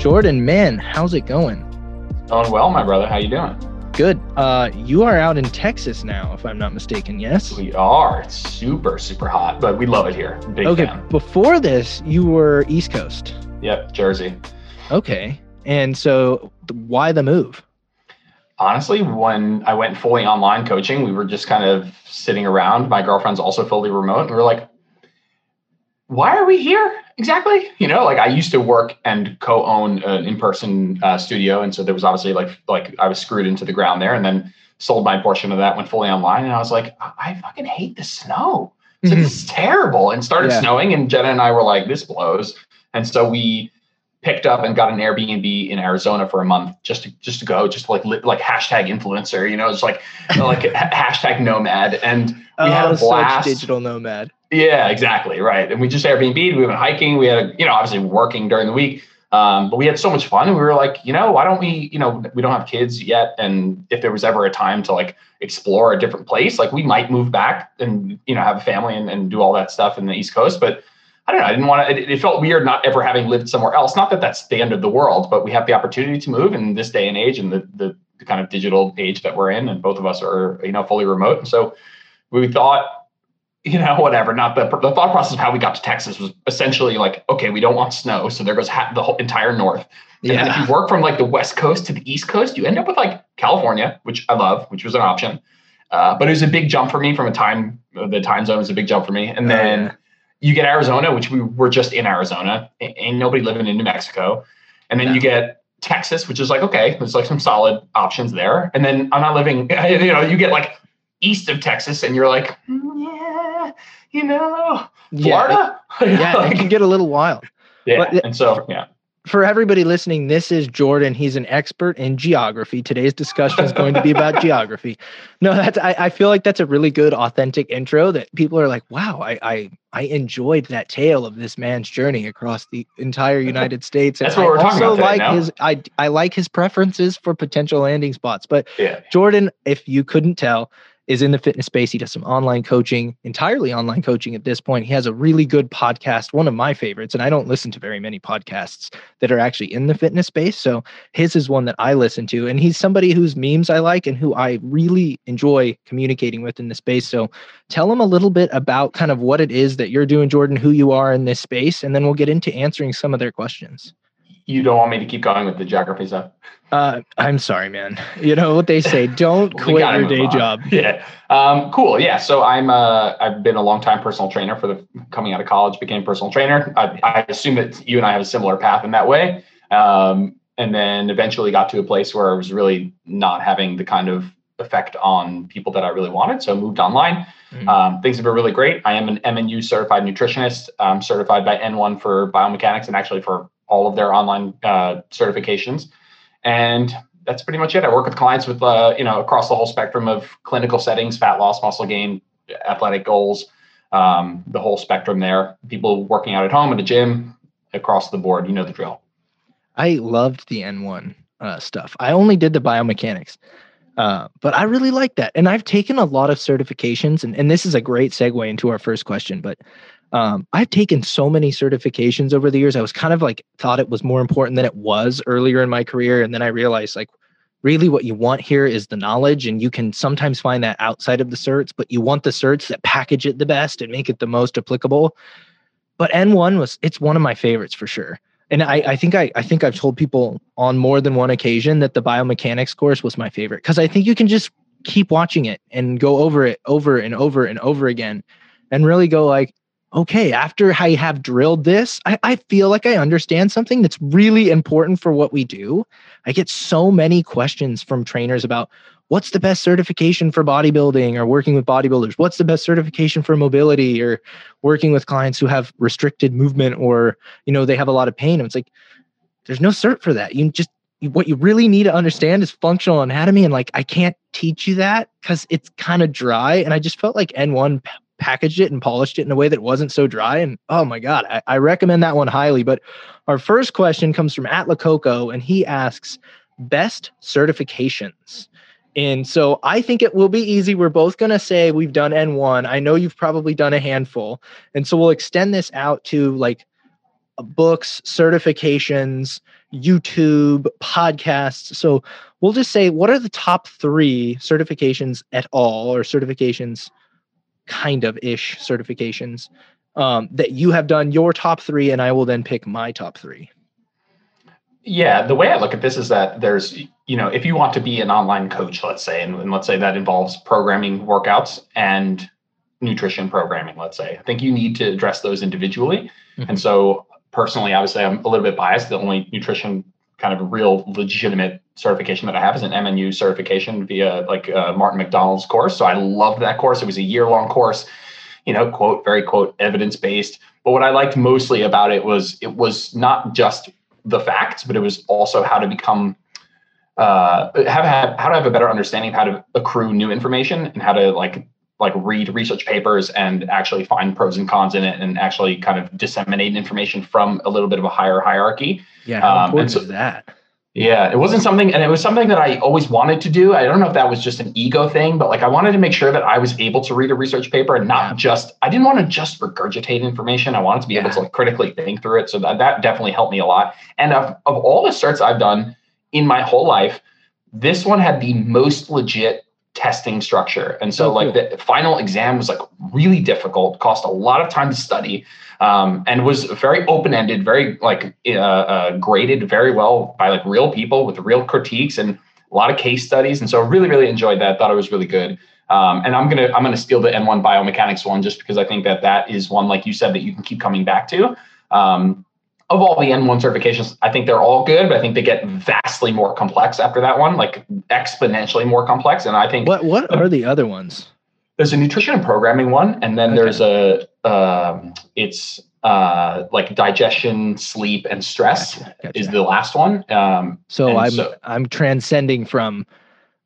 Jordan, man, how's it going? Going well, my brother. How you doing? Good. You are out in Texas now, if I'm not mistaken, yes? We are. It's super, super hot, but we love it here. Big okay. Fan. Before this, you were East Coast. Yep, Jersey. Okay. And so why the move? Honestly, when I went fully online coaching, we were just kind of sitting around. My girlfriend's also fully remote. And we were like, why are we here exactly? You know, like I used to work and co-own an in-person studio. And so there was obviously like I was screwed into the ground there, and then sold my portion of that, went fully online. And I was like, I fucking hate the snow. It's like, this is terrible. And started snowing. And Jenna and I were like, this blows. And so we picked up and got an Airbnb in Arizona for a month just to hashtag influencer, you know, it's like hashtag nomad. And we had a blast. Digital nomad. Yeah, exactly. Right. And we just Airbnb'd, we went hiking. We had, obviously working during the week, but we had so much fun. And we were like, why don't we, we don't have kids yet. And if there was ever a time to like explore a different place, like we might move back and, have a family and do all that stuff in the East Coast. But I don't know. I didn't want to, it felt weird not ever having lived somewhere else. Not that that's the end of the world, but we have the opportunity to move in this day and age and the kind of digital age that we're in. And both of us are, fully remote. And so we thought, the thought process of how we got to Texas was essentially like, okay, we don't want snow. So there goes the whole entire North. And then if you work from like the West Coast to the East Coast, you end up with like California, which I love, which was an option. But it was a big jump for me the time zone was a big jump for me. And then you get Arizona, which we were just in Arizona. Ain't nobody living in New Mexico. And then you get Texas, which is like, okay, there's like some solid options there. And then I'm not living, you get like east of Texas and you're like, Florida? It can get a little wild. Yeah, but for everybody listening, this is Jordan. He's an expert in geography. Today's discussion is going to be about geography. No, I feel like that's a really good, authentic intro that people are like, wow, I enjoyed that tale of this man's journey across the entire United States. And that's what we're talking about today, I like his preferences for potential landing spots. But Jordan, if you couldn't tell, is in the fitness space. He does some online coaching, entirely online coaching at this point. He has a really good podcast, one of my favorites, and I don't listen to very many podcasts that are actually in the fitness space. So his is one that I listen to, and he's somebody whose memes I like and who I really enjoy communicating with in the space. So tell him a little bit about kind of what it is that you're doing, Jordan, who you are in this space, and then we'll get into answering some of their questions. You don't want me to keep going with the geography stuff? I'm sorry, man. You know what they say, don't quit your day job. Yeah. Cool. Yeah. So I've been a longtime personal trainer coming out of college, became personal trainer. I assume that you and I have a similar path in that way. And then eventually got to a place where I was really not having the kind of effect on people that I really wanted. So I moved online. Things have been really great. I am an MNU certified nutritionist. I'm certified by N1 for biomechanics and actually for all of their online certifications. And that's pretty much it. I work with clients with, across the whole spectrum of clinical settings, fat loss, muscle gain, athletic goals, the whole spectrum there. People working out at home, at a gym, across the board. You know the drill. I loved the N1 stuff. I only did the biomechanics, but I really like that. And I've taken a lot of certifications, and this is a great segue into our first question, but I've taken so many certifications over the years. I was kind of like thought it was more important than it was earlier in my career. And then I realized like, really what you want here is the knowledge, and you can sometimes find that outside of the certs, but you want the certs that package it the best and make it the most applicable. But N1 it's one of my favorites for sure. And I think I've told people on more than one occasion that the biomechanics course was my favorite, because I think you can just keep watching it and go over it over and over and over again and really go like, okay, after I have drilled this, I feel like I understand something that's really important for what we do. I get so many questions from trainers about what's the best certification for bodybuilding or working with bodybuilders? What's the best certification for mobility or working with clients who have restricted movement or, they have a lot of pain? And it's like, there's no cert for that. What you really need to understand is functional anatomy. And like, I can't teach you that because it's kind of dry. And I just felt like N1 packaged it and polished it in a way that wasn't so dry. And oh my God, I recommend that one highly. But our first question comes from @Lococo, and he asks best certifications. And so I think it will be easy. We're both going to say we've done N1. I know you've probably done a handful. And so we'll extend this out to like books, certifications, YouTube, podcasts. So we'll just say, what are the top three certifications at all, or certifications, kind of ish certifications, that you have done, your top three, and I will then pick my top three. Yeah, the way I look at this is that there's, you know, if you want to be an online coach, let's say, and let's say that involves programming workouts and nutrition programming, let's say, I think you need to address those individually. Mm-hmm. And so personally, obviously, I'm a little bit biased. The only nutrition kind of real legitimate certification that I have is an MNU certification via like Martin McDonald's course. So I loved that course. It was a year-long course, you know, quote, very quote, evidence-based. But what I liked mostly about it was not just the facts, but it was also how to become, how to have a better understanding of how to accrue new information and how to like read research papers and actually find pros and cons in it and actually kind of disseminate information from a little bit of a higher hierarchy. Yeah. How important is that? Yeah, it wasn't something, and it was something that I always wanted to do. I don't know if that was just an ego thing, but like I wanted to make sure that I was able to read a research paper and not just, I didn't want to just regurgitate information. I wanted to be able to like critically think through it. So that definitely helped me a lot. And of all the certs I've done in my whole life, this one had the most legit testing structure. And so like the final exam was like really difficult, cost a lot of time to study, and was very open-ended, very like graded very well by like real people with real critiques and a lot of case studies. And so I really, really enjoyed that. Thought it was really good. And I'm going to steal the N1 biomechanics one, just because I think that that is one, like you said, that you can keep coming back to. Of all the N1 certifications, I think they're all good, but I think they get vastly more complex after that one, like exponentially more complex. And I think what are the other ones? There's a nutrition and programming one, and then there's a like digestion, sleep, and stress is the last one. So I'm transcending from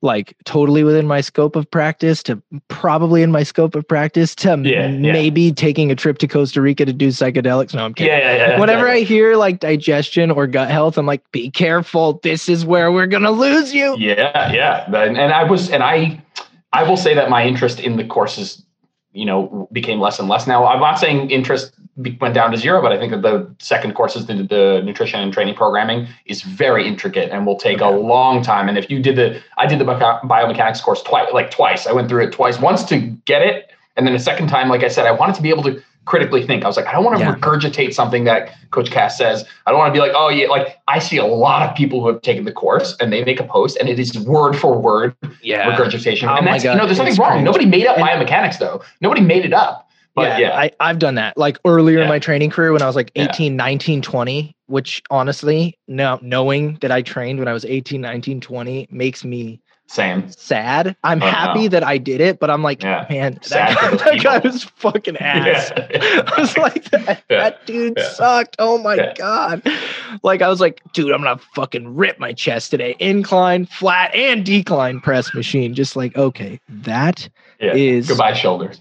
like totally within my scope of practice to probably in my scope of practice to maybe taking a trip to Costa Rica to do psychedelics. No, I'm kidding. Whenever I hear like digestion or gut health, I'm like, be careful. This is where we're going to lose you. Yeah. Yeah. And I will say that my interest in the courses, you know, became less and less. Now I'm not saying interest went down to zero, but I think that the second courses, the nutrition and training programming is very intricate and will take a long time. And if you did I did the biomechanics course twice, I went through it twice, once to get it. And then a second time, like I said, I wanted to be able to critically think. I was like, I don't want to regurgitate something that Coach Cass says. I don't want to be like, oh yeah. Like I see a lot of people who have taken the course and they make a post and it is word for word regurgitation. Oh, and that's, you know, there's nothing wrong. Nobody made up biomechanics though. Nobody made it up. But I've done that like earlier in my training career when I was like 18, 19, 20, which honestly now knowing that I trained when I was 18, 19, 20 makes me sad. I'm happy that I did it, but I'm like, man, that guy was fucking ass. Yeah. I was like, that dude sucked. Oh my God. Like, I was like, dude, I'm going to fucking rip my chest today. Incline, flat, and decline press machine. Just like, okay, that is goodbye shoulders.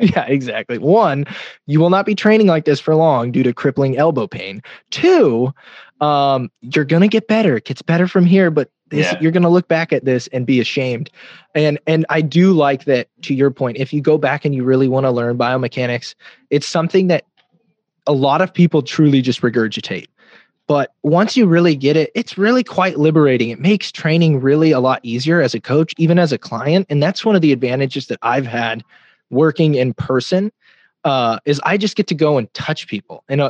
Yeah, exactly. One, you will not be training like this for long due to crippling elbow pain. Two, you're going to get better. It gets better from here, but you're going to look back at this and be ashamed. And I do like that, to your point, if you go back and you really want to learn biomechanics, it's something that a lot of people truly just regurgitate. But once you really get it, it's really quite liberating. It makes training really a lot easier as a coach, even as a client. And that's one of the advantages that I've had working in person, is I just get to go and touch people. And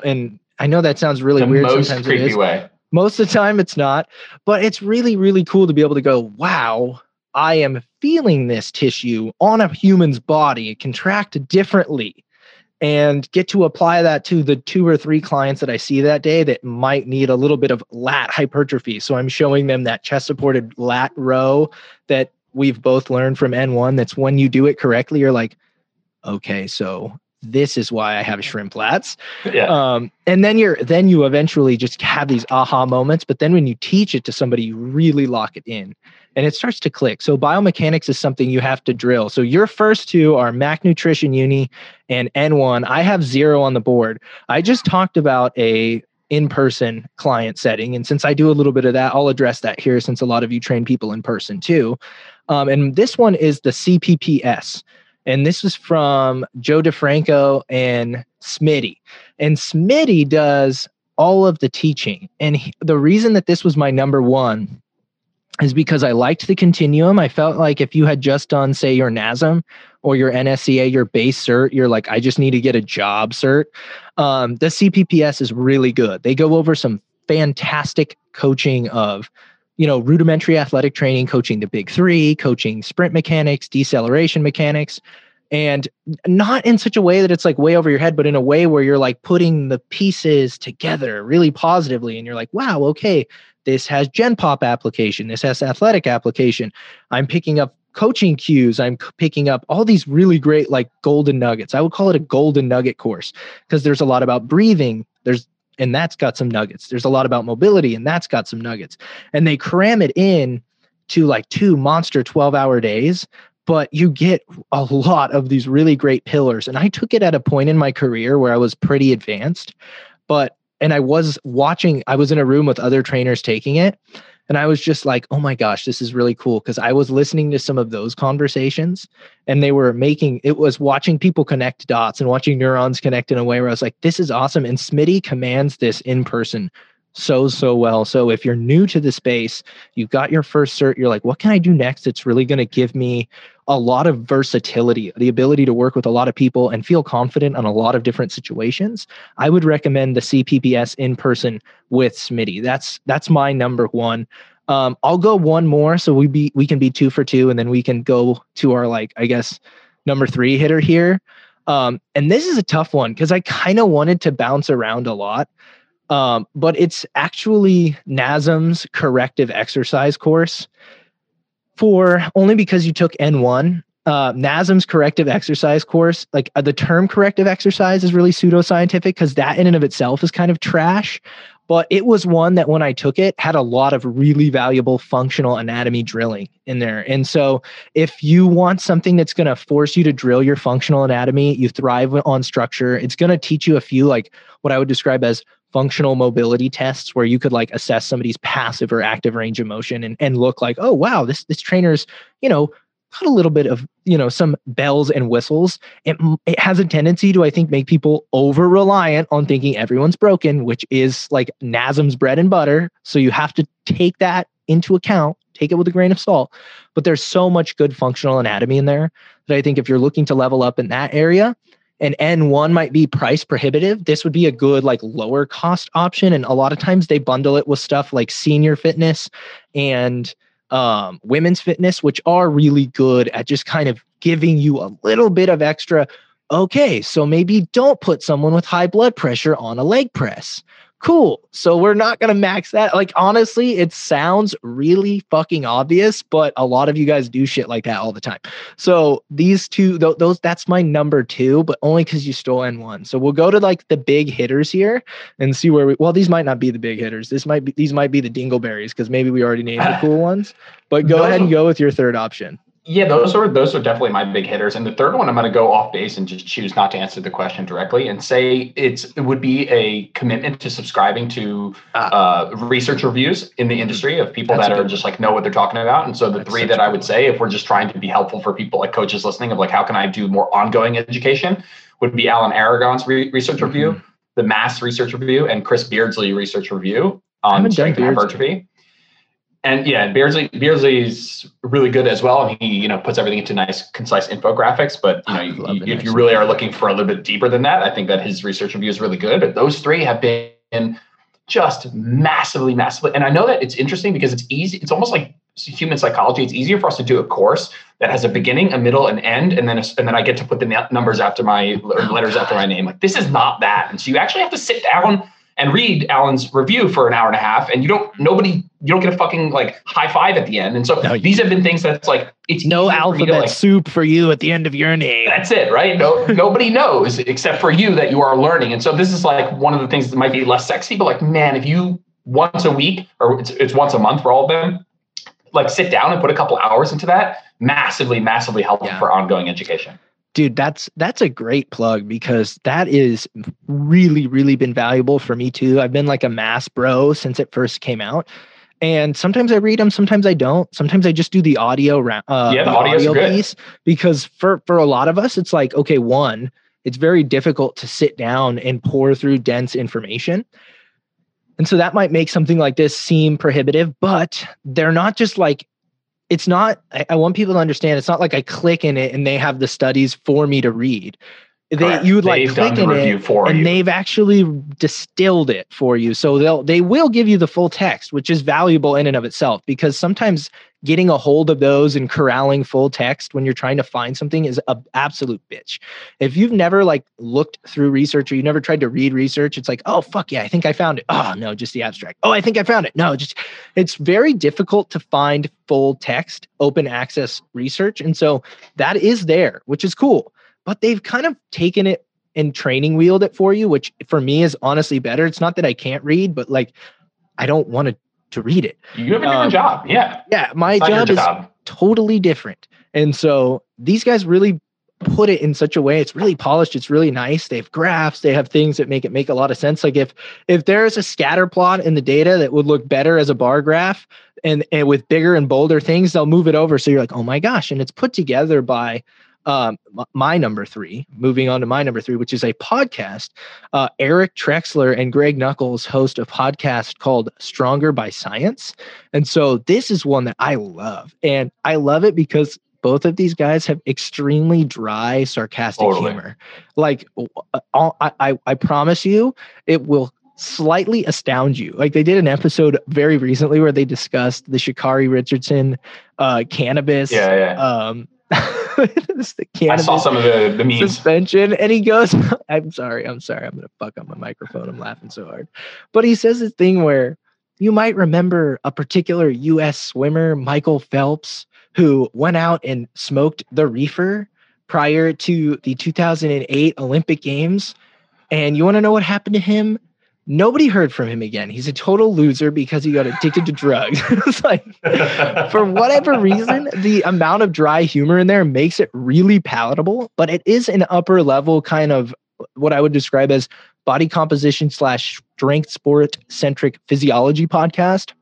I know that sounds really weird. Sometimes creepy it is. Way. Most of the time it's not, but it's really, really cool to be able to go, wow, I am feeling this tissue on a human's body. It contracted differently, and get to apply that to the 2 or 3 clients that I see that day that might need a little bit of lat hypertrophy. So I'm showing them that chest supported lat row that we've both learned from N1. That's when you do it correctly, you're like, okay, so this is why I have shrimp lats. Yeah. And then you eventually just have these aha moments. But then when you teach it to somebody, you really lock it in and it starts to click. So biomechanics is something you have to drill. So your first two are Mac Nutrition Uni and N1. I have 0 on the board. I just talked about a in-person client setting. And since I do a little bit of that, I'll address that here since a lot of you train people in person too. And this one is the CPPS. And this is from Joe DeFranco and Smitty. And Smitty does all of the teaching. And the reason that this was my number one is because I liked the continuum. I felt like if you had just done, say, your NASM or your NSCA, your base cert, you're like, I just need to get a job cert. The CPPS is really good. They go over some fantastic coaching of, you know, rudimentary athletic training, coaching the big three, coaching sprint mechanics, deceleration mechanics, and not in such a way that it's like way over your head, but in a way where you're like putting the pieces together really positively. And you're like, wow, okay, this has Gen Pop application. This has athletic application. I'm picking up coaching cues. I'm picking up all these really great like golden nuggets. I would call it a golden nugget course because there's a lot about breathing. And that's got some nuggets. There's a lot about mobility, and that's got some nuggets. And they cram it in to like 2 monster 12-hour days. But you get a lot of these really great pillars. And I took it at a point in my career where I was pretty advanced, and I was watching, I was in a room with other trainers taking it. And I was just like, oh my gosh, this is really cool. Cause I was listening to some of those conversations and they were watching people connect dots and watching neurons connect in a way where I was like, this is awesome. And Smitty commands this in person so well. So if you're new to the space, you've got your first cert, you're like, what can I do next? It's really going to give me a lot of versatility, the ability to work with a lot of people and feel confident on a lot of different situations. I would recommend the CPPS in person with Smitty. That's my number one. I'll go one more. So we can be 2 for 2, and then we can go to our, like, I guess, number 3 hitter here. And this is a tough one because I kind of wanted to bounce around a lot. But it's actually NASM's corrective exercise course only because you took N1. NASM's corrective exercise course, like the term corrective exercise is really pseudoscientific because that in and of itself is kind of trash. But it was one that when I took it had a lot of really valuable functional anatomy drilling in there. And so if you want something that's going to force you to drill your functional anatomy, you thrive on structure. It's going to teach you a few, like what I would describe as functional mobility tests where you could like assess somebody's passive or active range of motion and look like, oh, wow, this trainer's, you know, got a little bit of, you know, some bells and whistles. It has a tendency to, I think, make people over-reliant on thinking everyone's broken, which is like NASM's bread and butter. So you have to take that into account, take it with a grain of salt. But there's so much good functional anatomy in there that I think if you're looking to level up in that area, and N1 might be price prohibitive, this would be a good like lower cost option. And a lot of times they bundle it with stuff like senior fitness and women's fitness, which are really good at just kind of giving you a little bit of extra. Okay, so maybe don't put someone with high blood pressure on a leg press. Cool. So we're not going to max that. Like, honestly, it sounds really fucking obvious, but a lot of you guys do shit like that all the time. So these two, that's my number 2, but only because you stole N1. So we'll go to like the big hitters here and see where well, these might not be the big hitters. These might be the dingleberries because maybe we already named the cool ones, but go ahead and go with your third option. Yeah, those are definitely my big hitters. And the third one, I'm going to go off base and just choose not to answer the question directly and say it would be a commitment to subscribing to research reviews in the industry of people that are just like know what they're talking about. And so the three that I would say, if we're just trying to be helpful for people like coaches listening of like, how can I do more ongoing education, would be Alan Aragon's research review, the Mass research review, and Chris Beardsley research review on strength and hypertrophy. And yeah, Beardsley's really good as well. And he, you know, puts everything into nice, concise infographics. But, you know, if you really are looking for a little bit deeper than that, I think that his research review is really good. But those three have been just massively. And I know that it's interesting because it's easy. It's almost like human psychology. It's easier for us to do a course that has a beginning, a middle, an end. And then I get to put the numbers after my letters after my name. Like, this is not that. And so you actually have to sit down and read Alan's review for an hour and a half, and you don't get a fucking like high five at the end. And so these have been things that's like, it's no alphabet soup for you at the end of your name. That's it, right? No, nobody knows except for you that you are learning. And so this is like one of the things that might be less sexy, but like, man, if you once a week or it's once a month for all of them, like sit down and put a couple hours into that, massively helpful for ongoing education. Dude, that's a great plug because that is really been valuable for me too. I've been like a Mass bro since it first came out. And sometimes I read them, sometimes I don't. Sometimes I just do the audio audio piece because for a lot of us, it's like, okay, one, it's very difficult to sit down and pour through dense information. And so that might make something like this seem prohibitive, but they're not just like, it's not, I want people to understand, it's not like I click in it and they have the studies for me to read. You would like click in it and they've actually distilled it for you. So they will give you the full text, which is valuable in and of itself, because sometimes getting a hold of those and corralling full text when you're trying to find something is an absolute bitch. If you've never like looked through research or you never tried to read research, it's like, oh, fuck yeah, I think I found it. Oh, no, just the abstract. Oh, I think I found it. No, just, it's very difficult to find full text, open access research. And so that is there, which is cool. But they've kind of taken it and training wheeled it for you, which for me is honestly better. It's not that I can't read, but like, I don't want to read it. You have a different job. Yeah. Yeah. My job is totally different. And so these guys really put it in such a way. It's really polished. It's really nice. They have graphs. They have things that make it make a lot of sense. Like if there's a scatter plot in the data that would look better as a bar graph and with bigger and bolder things, they'll move it over. So you're like, oh my gosh. And it's put together by, my number three, moving on to my number three, which is a podcast. Eric Trexler and Greg Knuckles host a podcast called Stronger by Science. And so this is one that I love. And I love it because both of these guys have extremely dry, sarcastic humor. Like, I promise you, it will slightly astound you. Like they did an episode very recently where they discussed the Shikari Richardson cannabis. Yeah. I saw some of the memes. Suspension, and he goes, I'm sorry, I'm gonna fuck up my microphone, I'm laughing so hard, but he says this thing where you might remember a particular U.S. swimmer, Michael Phelps, who went out and smoked the reefer prior to the 2008 Olympic Games, and you want to know what happened to him? Nobody heard from him again. He's a total loser because he got addicted to drugs. It's like, for whatever reason, the amount of dry humor in there makes it really palatable, but it is an upper level kind of what I would describe as body composition / strength sport centric physiology podcast.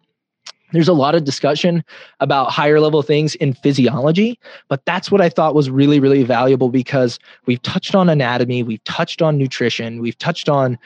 There's a lot of discussion about higher level things in physiology, but that's what I thought was really, really valuable because we've touched on anatomy, we've touched on nutrition, we've touched on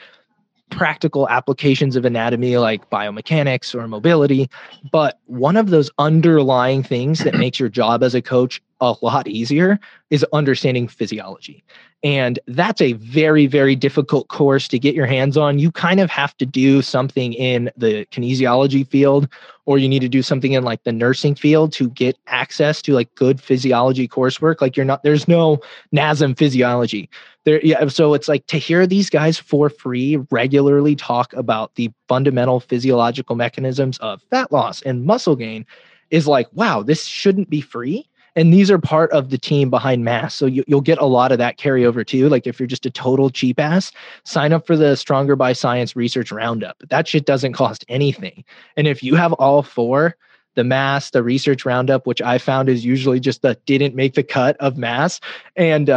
practical applications of anatomy like biomechanics or mobility. But one of those underlying things that makes your job as a coach a lot easier is understanding physiology. And that's a very, very difficult course to get your hands on. You kind of have to do something in the kinesiology field, or you need to do something in like the nursing field to get access to like good physiology coursework. Like there's no NASM physiology there. Yeah. So it's like to hear these guys for free regularly talk about the fundamental physiological mechanisms of fat loss and muscle gain is like, wow, this shouldn't be free. And these are part of the team behind Mass. So you'll get a lot of that carryover too. Like if you're just a total cheap ass, sign up for the Stronger by Science Research Roundup. That shit doesn't cost anything. And if you have all four, the Mass, the Research Roundup, which I found is usually just that didn't make the cut of Mass. And,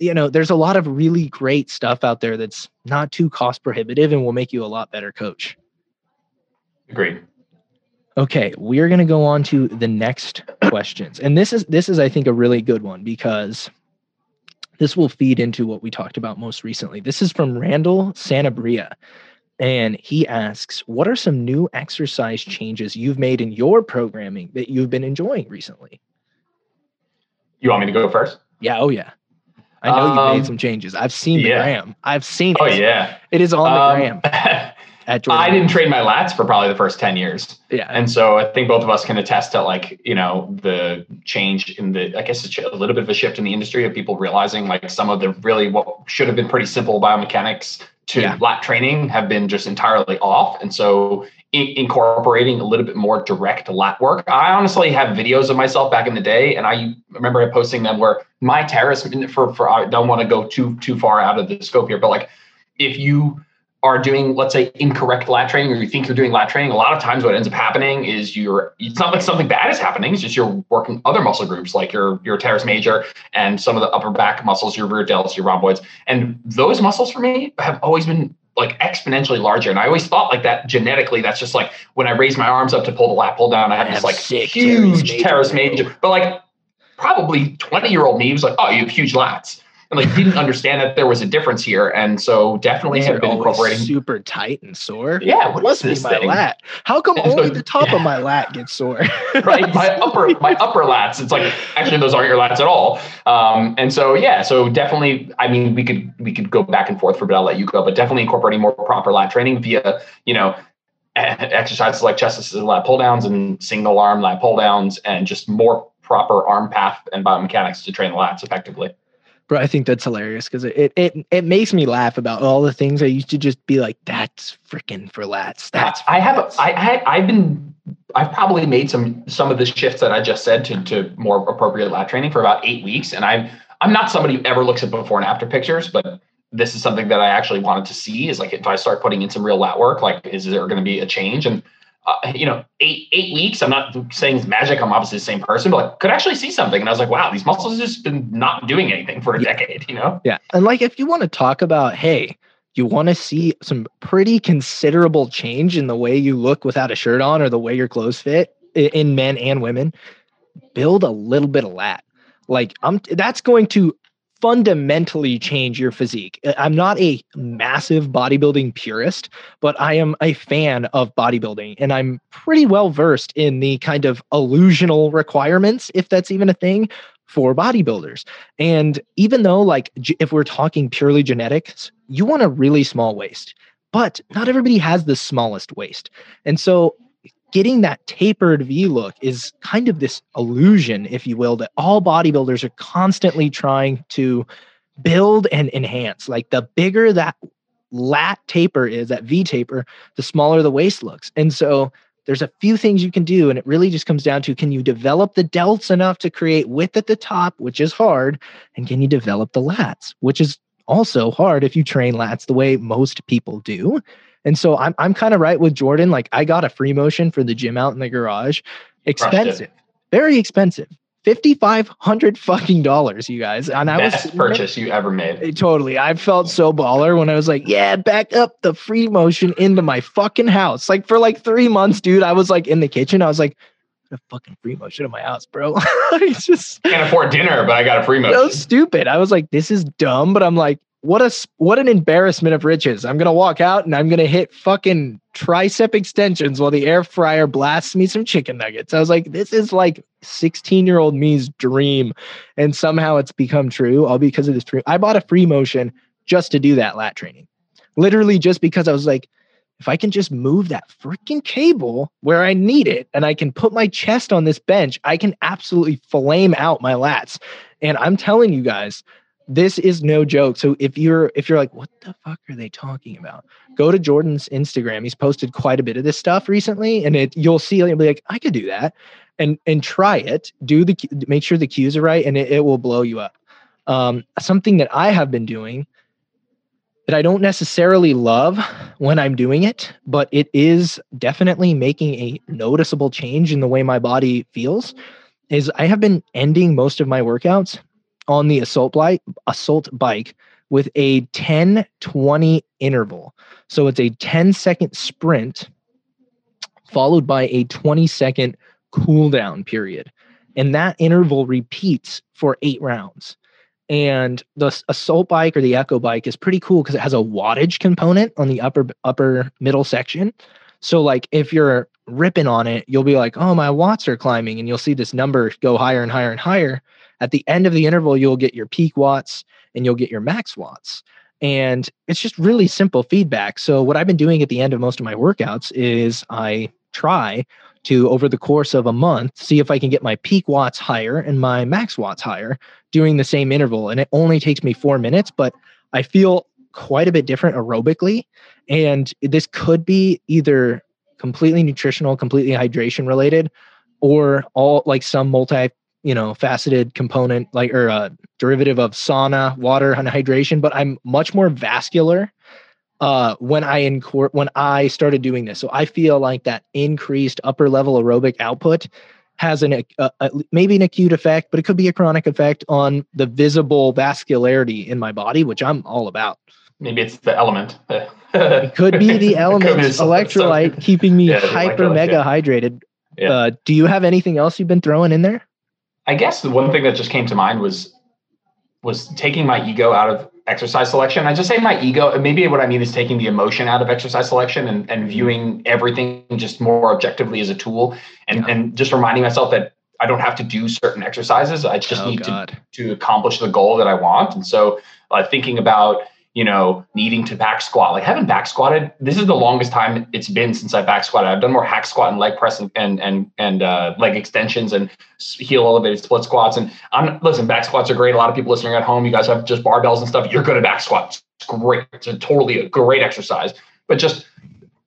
there's a lot of really great stuff out there that's not too cost prohibitive and will make you a lot better coach. Agreed. Okay, we're going to go on to the next questions. And this is, I think, a really good one because this will feed into what we talked about most recently. This is from Randall Santabria. And he asks, what are some new exercise changes you've made in your programming that you've been enjoying recently? You want me to go first? Yeah. Oh, yeah. I know you've made some changes. I've seen the gram. I've seen it. Oh, yeah. It is on the gram. I didn't train my lats for probably the first 10 years. Yeah. And so I think both of us can attest to the change in a little bit of a shift in the industry of people realizing like some of the really what should have been pretty simple biomechanics to lat training have been just entirely off. And so incorporating a little bit more direct lat work. I honestly have videos of myself back in the day. And I remember posting them where my terrace for I don't want to go too far out of the scope here, but like if you are doing, let's say, incorrect lat training, or you think you're doing lat training, a lot of times what ends up happening is it's not like something bad is happening, it's just you're working other muscle groups like your teres major and some of the upper back muscles, your rear delts, your rhomboids. And those muscles for me have always been like exponentially larger. And I always thought like that genetically, that's just like when I raised my arms up to pull the lat pull down, I had this like huge teres major, but like probably 20-year-old me was like, oh, you have huge lats. and like didn't understand that there was a difference here. And so definitely have been incorporating super tight and sore. Yeah. What must be my lat? How come only the top of my lat gets sore? Right. My upper lats. It's like, actually those aren't your lats at all. And so, yeah, so definitely, I mean, we could go back and forth for, but I'll let you go, but definitely incorporating more proper lat training via, you know, exercises like chest assisted lat pull downs and single arm lat pull downs and just more proper arm path and biomechanics to train the lats effectively. Bro, I think that's hilarious because it makes me laugh about all the things I used to just be like, that's freaking for lats. I've probably made some of the shifts that I just said to more appropriate lat training for about 8 weeks. And I'm not somebody who ever looks at before and after pictures, but this is something that I actually wanted to see is like, if I start putting in some real lat work, like, is there going to be a change? And, you know, eight weeks, I'm not saying it's magic. I'm obviously the same person, but like, could actually see something. And I was like, wow, these muscles have just been not doing anything for a decade, you know? Yeah. And like, if you want to talk about, hey, you want to see some pretty considerable change in the way you look without a shirt on or the way your clothes fit in men and women, build a little bit of lat. Like that's going to fundamentally change your physique. I'm not a massive bodybuilding purist, but I am a fan of bodybuilding and I'm pretty well versed in the kind of illusional requirements, if that's even a thing, for bodybuilders. And even though like if we're talking purely genetics, you want a really small waist, but not everybody has the smallest waist. And so getting that tapered V look is kind of this illusion, if you will, that all bodybuilders are constantly trying to build and enhance. Like the bigger that lat taper is, that V taper, the smaller the waist looks. And so there's a few things you can do. And it really just comes down to, can you develop the delts enough to create width at the top, which is hard? And can you develop the lats, which is also hard if you train lats the way most people do? And so I'm kind of right with Jordan. Like I got a free motion for the gym out in the garage. Expensive, very expensive, $5,500 fucking dollars, you guys. And I was best purchase you ever made. Totally, I felt so baller when I was like, yeah, back up the free motion into my fucking house. Like for like 3 months, dude. I was like in the kitchen. I was like, a fucking free motion in my house, bro. I just can't afford dinner, but I got a free motion. So stupid. I was like, this is dumb, but I'm like, what an embarrassment of riches. I'm going to walk out and I'm going to hit fucking tricep extensions while the air fryer blasts me some chicken nuggets. I was like, this is like 16-year-old me's dream. And somehow it's become true all because of this dream. I bought a free motion just to do that lat training. Literally just because I was like, if I can just move that freaking cable where I need it and I can put my chest on this bench, I can absolutely flame out my lats. And I'm telling you guys, this is no joke. So if you're like, what the fuck are they talking about? Go to Jordan's Instagram. He's posted quite a bit of this stuff recently, and you'll see. You'll be like, I could do that, and try it. Make sure the cues are right, and it will blow you up. Something that I have been doing that I don't necessarily love when I'm doing it, but it is definitely making a noticeable change in the way my body feels, is I have been ending most of my workouts on the assault bike with a 10-20 interval. So it's a 10-second sprint followed by a 20-second cool down period. And that interval repeats for 8 rounds. And the assault bike or the echo bike is pretty cool because it has a wattage component on the upper middle section. So like if you're ripping on it, you'll be like, oh, my watts are climbing. And you'll see this number go higher and higher and higher. At the end of the interval, you'll get your peak watts and you'll get your max watts. And it's just really simple feedback. So what I've been doing at the end of most of my workouts is I try to, over the course of a month, see if I can get my peak watts higher and my max watts higher doing the same interval. And it only takes me 4 minutes, but I feel quite a bit different aerobically. And this could be either completely nutritional, completely hydration related, or all like some multifaceted component, like, or a derivative of sauna, water, and hydration. But I'm much more vascular when I started doing this. So I feel like that increased upper level aerobic output has maybe an acute effect, but it could be a chronic effect on the visible vascularity in my body, which I'm all about. Maybe it's the element. It could be the element, electrolyte, keeping me hydrated. Yeah. Do you have anything else you've been throwing in there? I guess the one thing that just came to mind was was taking my ego out of exercise selection. I just say my ego, maybe what I mean is taking the emotion out of exercise selection and viewing everything just more objectively as a tool and just reminding myself that I don't have to do certain exercises. I just need to accomplish the goal that I want. And so thinking about, you know, needing to back squat, like I haven't back squatted. This is the longest time it's been since I back squatted. I've done more hack squat and leg press and leg extensions and heel elevated split squats. And listen, back squats are great. A lot of people listening at home, you guys have just barbells and stuff. You're good at back squats. It's great. It's a great exercise, but just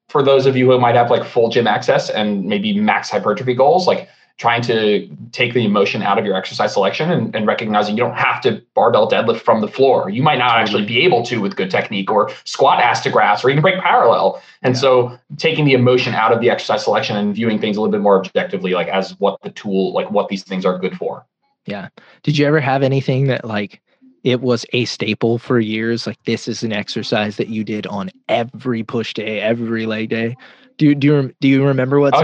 for those of you who might have like full gym access and maybe max hypertrophy goals, like trying to take the emotion out of your exercise selection and recognizing you don't have to barbell deadlift from the floor. You might not actually be able to with good technique, or squat ass to grass, or even break parallel. And so taking the emotion out of the exercise selection and viewing things a little bit more objectively, like as what the tool, like what these things are good for. Yeah. Did you ever have anything that like, it was a staple for years? Like this is an exercise that you did on every push day, every leg day. Do you remember what's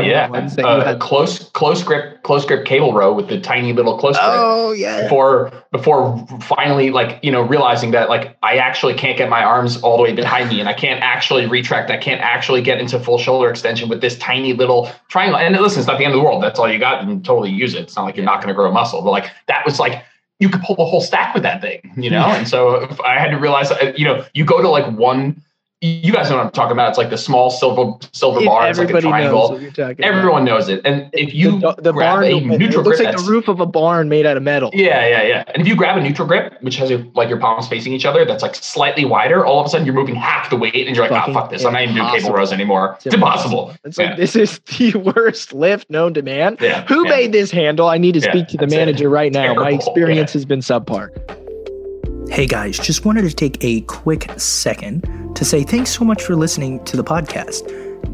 close grip cable row with the tiny little close grip? Oh yeah. Before finally, like, you know, realizing that like I actually can't get my arms all the way behind me, and I can't actually retract. I can't actually get into full shoulder extension with this tiny little triangle. And listen, it's not the end of the world. That's all you got, and totally use it. It's not like you're not going to grow a muscle, but like that was like, you could pull the whole stack with that thing, you know? And so if I had to realize, you know, you go to like one, you guys know what I'm talking about. It's like the small silver bar. It's like a triangle. Everyone knows it. And if you grab a neutral grip, it looks like the roof of a barn made out of metal. Yeah, yeah, yeah. And if you grab a neutral grip, which has like your palms facing each other, that's like slightly wider. All of a sudden, you're moving half the weight, and you're like, "Ah, fuck this! I'm not even doing cable rows anymore. It's impossible." It's like this is the worst lift known to man. Yeah, who made this handle? I need to speak to the manager right now. My experience has been subpar. Hey guys, just wanted to take a quick second to say thanks so much for listening to the podcast.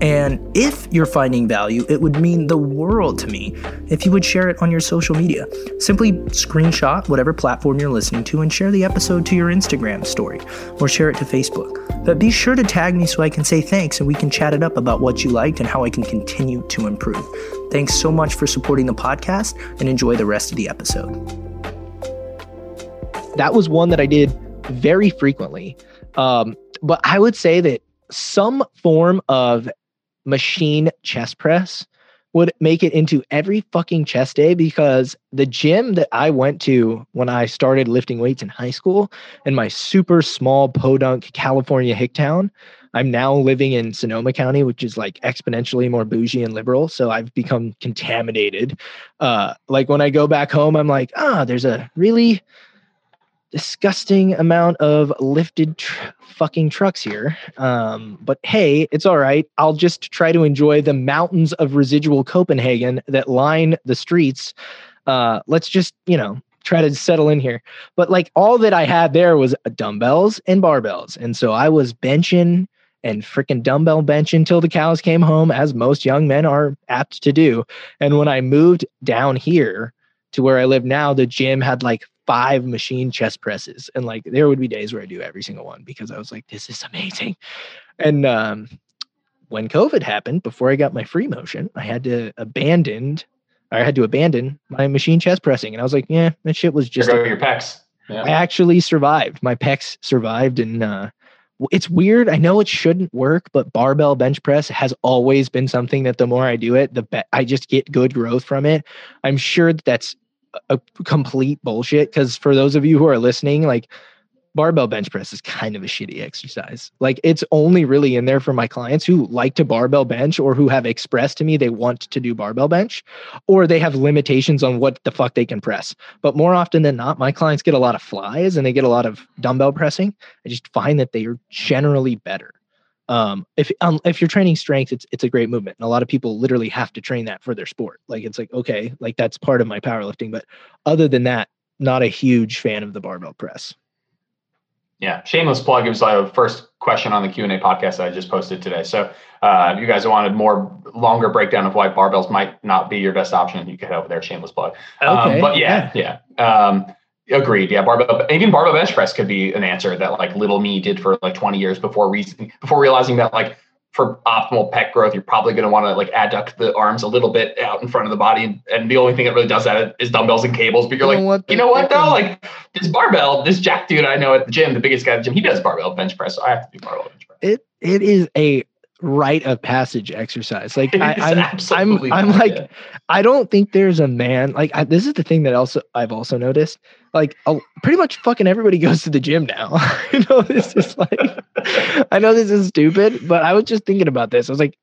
And if you're finding value, it would mean the world to me if you would share it on your social media. Simply screenshot whatever platform you're listening to and share the episode to your Instagram story or share it to Facebook. But be sure to tag me so I can say thanks and we can chat it up about what you liked and how I can continue to improve. Thanks so much for supporting the podcast and enjoy the rest of the episode. That was one that I did very frequently. But I would say that some form of machine chest press would make it into every fucking chest day, because the gym that I went to when I started lifting weights in high school in my super small podunk California hicktown, I'm now living in Sonoma County, which is like exponentially more bougie and liberal. So I've become contaminated. Like when I go back home, I'm like, there's a really disgusting amount of lifted fucking trucks here. But hey, it's all right. I'll just try to enjoy the mountains of residual Copenhagen that line the streets. Let's just, you know, try to settle in here. But like all that I had there was dumbbells and barbells. And so I was benching and freaking dumbbell bench until the cows came home, as most young men are apt to do. And when I moved down here to where I live now, the gym had like 5 machine chest presses. And like, there would be days where I do every single one because I was like, this is amazing. And when COVID happened, before I got my free motion, I had to abandon my machine chest pressing. And I was like, yeah, that shit was just your pecs. Yeah. I actually survived. My pecs survived. And it's weird. I know it shouldn't work, but barbell bench press has always been something that the more I do it, the better. I just get good growth from it. I'm sure that's a complete bullshit, because for those of you who are listening, like barbell bench press is kind of a shitty exercise. Like it's only really in there for my clients who like to barbell bench, or who have expressed to me they want to do barbell bench, or they have limitations on what the fuck they can press. But more often than not, my clients get a lot of flies and they get a lot of dumbbell pressing. I just find that they are generally better. If you're training strength, it's a great movement. And a lot of people literally have to train that for their sport. Like, it's like, okay, like that's part of my powerlifting. But other than that, not a huge fan of the barbell press. Yeah. Shameless plug. It was the first question on the Q&A podcast that I just posted today. So, if you guys wanted longer breakdown of why barbells might not be your best option, you could head over there. Shameless plug. Okay. But yeah. Agreed. Yeah. Even barbell bench press could be an answer that like little me did for like 20 years before realizing that like for optimal pec growth, you're probably going to want to like adduct the arms a little bit out in front of the body. And the only thing that really does that is dumbbells and cables. But you're like, you know what though? Like this barbell, this jack dude I know at the gym, the biggest guy at the gym, he does barbell bench press. So I have to do barbell bench press. It is a rite of passage exercise. Like I'm like, I don't think there's a man, like this is the thing that I've also noticed. Like pretty much fucking everybody goes to the gym now. I know this is stupid, but I was just thinking about this. I was like,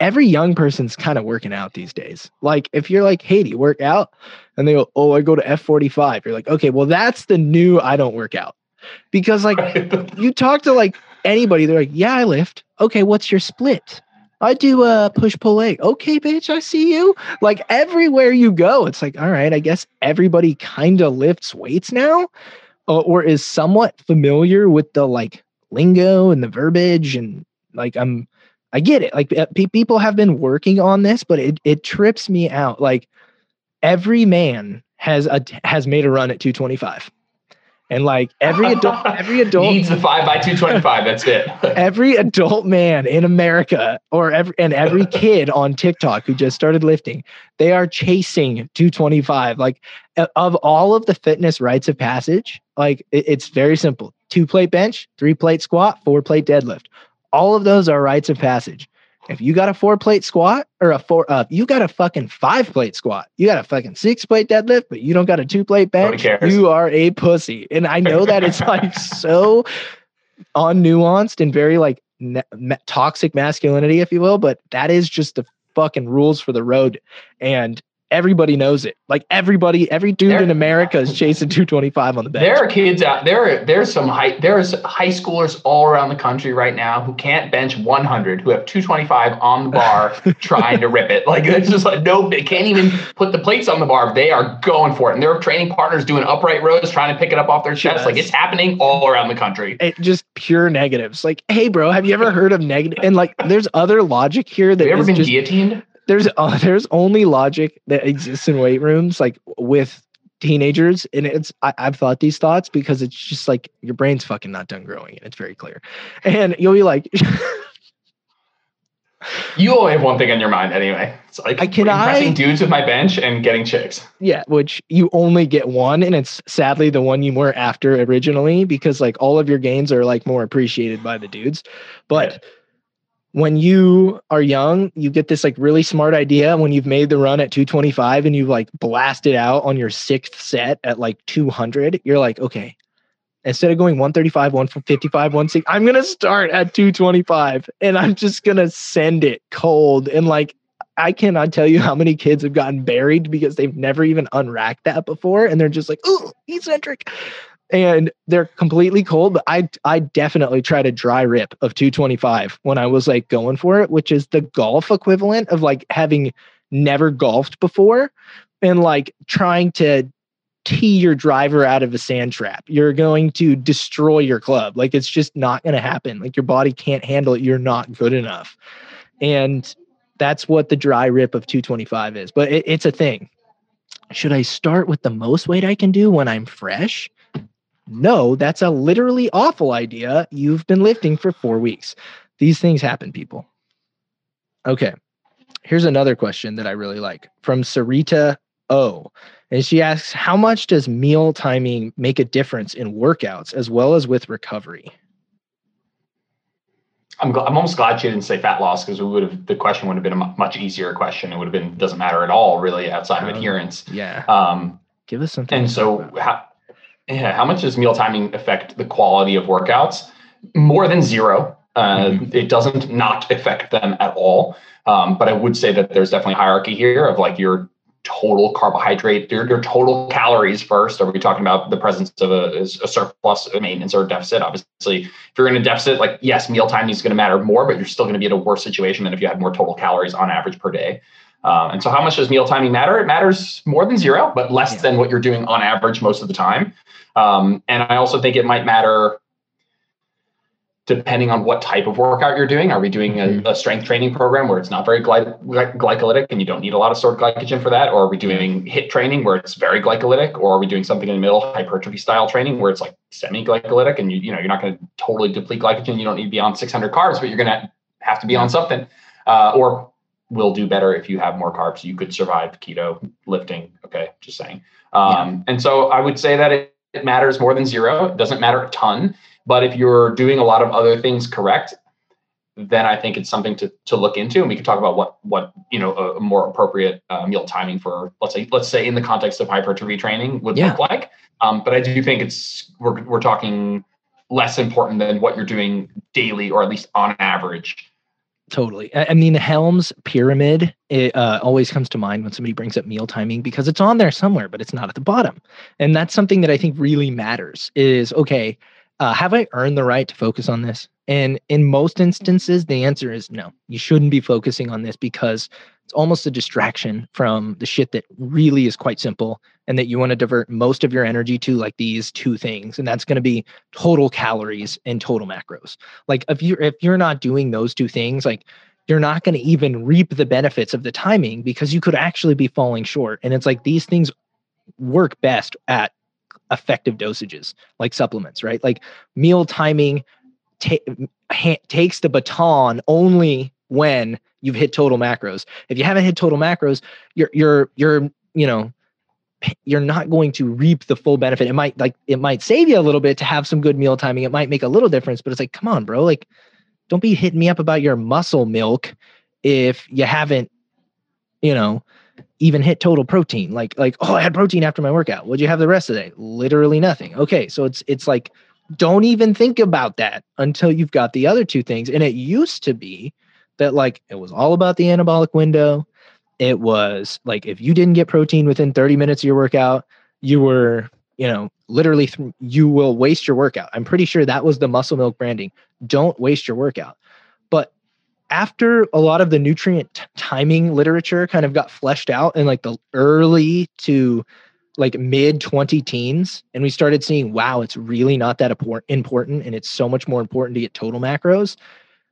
every young person's kind of working out these days. Like if you're like, hey, do you work out? And they go, oh, I go to F45. You're like, okay, well, that's the new I don't work out. Because like you talk to like anybody, they're like, yeah, I lift. Okay, what's your split? I do a push pull leg. Okay, bitch, I see you. Like everywhere you go, it's like, all right, I guess everybody kind of lifts weights now, or is somewhat familiar with the like lingo and the verbiage, and like I get it. Like people have been working on this, but it trips me out. Like every man has made a run at 225. And like every adult needs the 5x225. That's it. Every adult man in America, or every kid on TikTok who just started lifting, they are chasing 225. Like of all of the fitness rites of passage, like it's very simple: 2-plate bench, 3-plate squat, 4-plate deadlift. All of those are rites of passage. If you got a 4-plate squat or you got a fucking 5-plate squat, you got a fucking 6-plate deadlift, but you don't got a 2-plate bench, you are a pussy. And I know that it's like so unnuanced and very like toxic masculinity, if you will, but that is just the fucking rules for the road. And everybody knows it. Like every dude in America is chasing 225 on the bench. There are kids out there. There's high schoolers all around the country right now who can't bench 100, who have 225 on the bar trying to rip it. Like it's just like, nope, they can't even put the plates on the bar. They are going for it. And there are training partners doing upright rows, trying to pick it up off their chest. Yes. Like it's happening all around the country. It just pure negatives. Like, hey bro, have you ever heard of negative? And like, there's other logic here that have you ever been guillotined? There's only logic that exists in weight rooms, like with teenagers. And I've thought these thoughts because it's just like your brain's fucking not done growing, and it's very clear. And you'll be like, you only have one thing on your mind anyway. It's like impressing dudes with my bench and getting chicks. Yeah, which you only get one, and it's sadly the one you were after originally, because like all of your gains are like more appreciated by the dudes, but. Right. When you are young, you get this like really smart idea when you've made the run at 225 and you've like blasted out on your 6th set at like 200. You're like, okay, instead of going 135, 155, 160, I'm going to start at 225 and I'm just going to send it cold. And like, I cannot tell you how many kids have gotten buried because they've never even unracked that before. And they're just like, ooh, eccentric. And they're completely cold, but I definitely tried a dry rip of 225 when I was like going for it, which is the golf equivalent of like having never golfed before and like trying to tee your driver out of a sand trap. You're going to destroy your club. Like it's just not going to happen. Like your body can't handle it. You're not good enough. And that's what the dry rip of 225 is. But it's a thing. Should I start with the most weight I can do when I'm fresh? No, that's a literally awful idea. You've been lifting for 4 weeks. These things happen, people. Okay. Here's another question that I really like from Sarita O. And she asks, how much does meal timing make a difference in workouts as well as with recovery? I'm almost glad she didn't say fat loss, because the question would have been a much easier question. It would have been, doesn't matter at all really outside of adherence. Yeah. Give us something. And so how much does meal timing affect the quality of workouts? More than zero. It doesn't not affect them at all. But I would say that there's definitely a hierarchy here of like your total carbohydrate, your total calories first. Are we talking about the presence of a surplus, a maintenance, or a deficit? Obviously, if you're in a deficit, like yes, meal timing is going to matter more, but you're still going to be in a worse situation than if you had more total calories on average per day. And so how much does meal timing matter? It matters more than zero, but less than what you're doing on average most of the time. And I also think it might matter depending on what type of workout you're doing. Are we doing a strength training program where it's not very glycolytic and you don't need a lot of stored glycogen for that? Or are we doing HIIT training where it's very glycolytic? Or are we doing something in the middle, hypertrophy style training, where it's like semi-glycolytic and you're not going to totally deplete glycogen. You don't need beyond 600 carbs, but you're going to have to be on something, or will do better if you have more carbs. You could survive keto lifting. Okay. Just saying. And so I would say that it matters more than zero. It doesn't matter a ton, but if you're doing a lot of other things correct, then I think it's something to look into. And we can talk about what, you know, a more appropriate meal timing for, let's say in the context of hypertrophy training would look like. But I do think we're talking less important than what you're doing daily, or at least on average. Totally. I mean, Helm's pyramid, it always comes to mind when somebody brings up meal timing, because it's on there somewhere, but it's not at the bottom. And that's something that I think really matters is, okay, have I earned the right to focus on this? And in most instances, the answer is no. You shouldn't be focusing on this because it's almost a distraction from the shit that really is quite simple and that you want to divert most of your energy to, like these two things. And that's going to be total calories and total macros. Like if you're not doing those two things, like you're not going to even reap the benefits of the timing, because you could actually be falling short. And it's like these things work best at effective dosages, like supplements, right? Like meal timing takes the baton only when you've hit total macros. If you haven't hit total macros, you're not going to reap the full benefit. It might save you a little bit to have some good meal timing. It might make a little difference, but it's like, come on, bro. Like, don't be hitting me up about your muscle milk if you haven't, even hit total protein. Like, oh, I had protein after my workout. What'd you have the rest of the day? Literally nothing. Okay. So it's like, don't even think about that until you've got the other two things. And it used to be that, like, it was all about the anabolic window. It was like, if you didn't get protein within 30 minutes of your workout, you were, literally you will waste your workout. I'm pretty sure that was the muscle milk branding. Don't waste your workout. But after a lot of the nutrient timing literature kind of got fleshed out in like the early to like mid 20 teens. And we started seeing, wow, it's really not that important. And it's so much more important to get total macros.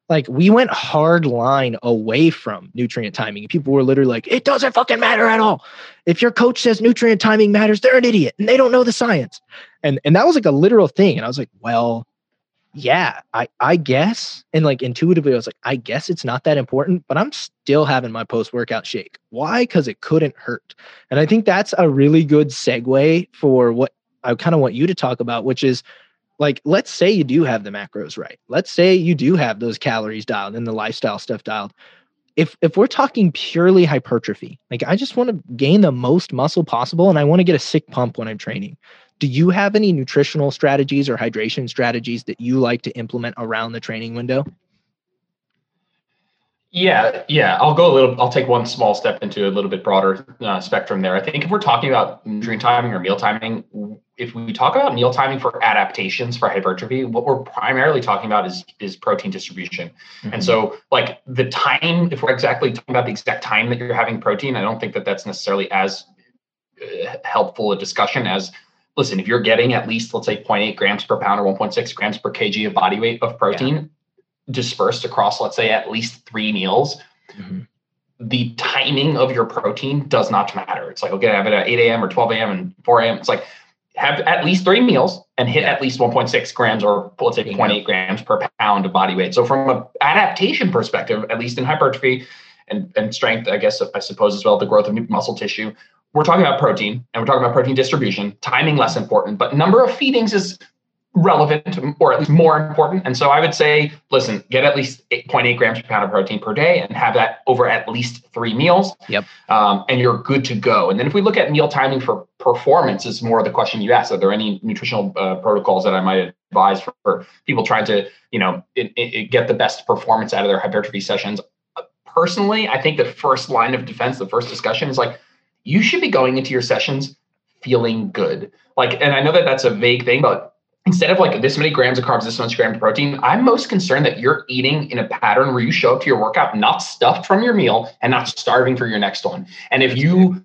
Like, we went hard line away from nutrient timing. People were literally like, it doesn't fucking matter at all. If your coach says nutrient timing matters, they're an idiot and they don't know the science. And that was like a literal thing. And I was like, well, yeah, I guess. And like intuitively, I was like, I guess it's not that important, but I'm still having my post-workout shake. Why? Because it couldn't hurt. And I think that's a really good segue for what I kind of want you to talk about, which is like, let's say you do have the macros right. Let's say you do have those calories dialed and the lifestyle stuff dialed. If we're talking purely hypertrophy, like I just want to gain the most muscle possible and I want to get a sick pump when I'm training. Do you have any nutritional strategies or hydration strategies that you like to implement around the training window? Yeah. I'll take one small step into a little bit broader spectrum there. I think if we're talking about nutrient timing or meal timing, if we talk about meal timing for adaptations for hypertrophy, what we're primarily talking about is protein distribution. Mm-hmm. And so like the time, if we're exactly talking about the exact time that you're having protein, I don't think that that's necessarily as helpful a discussion as, listen, if you're getting at least, let's say 0.8 grams per pound or 1.6 grams per kg of body weight of protein dispersed across, let's say, at least 3 meals, the timing of your protein does not matter. It's like, okay, I have it at 8 a.m. or 12 a.m. and 4 a.m. It's like, have at least 3 meals and hit at least 1.6 grams or let's say 0.8 grams per pound of body weight. So from an adaptation perspective, at least in hypertrophy and strength, I guess, I suppose as well, the growth of new muscle tissue, we're talking about protein and we're talking about protein distribution, timing less important, but number of feedings is relevant or at least more important. And so I would say, listen, get at least 8.8 grams per pound of protein per day and have that over at least 3 meals. And you're good to go. And then if we look at meal timing for performance is more the question you asked. Are there any nutritional protocols that I might advise for people trying to, get the best performance out of their hypertrophy sessions? Personally, I think the first line of defense, the first discussion is like, you should be going into your sessions feeling good. Like, and I know that that's a vague thing, but instead of like this many grams of carbs, this much gram of protein, I'm most concerned that you're eating in a pattern where you show up to your workout, not stuffed from your meal and not starving for your next one. And if you,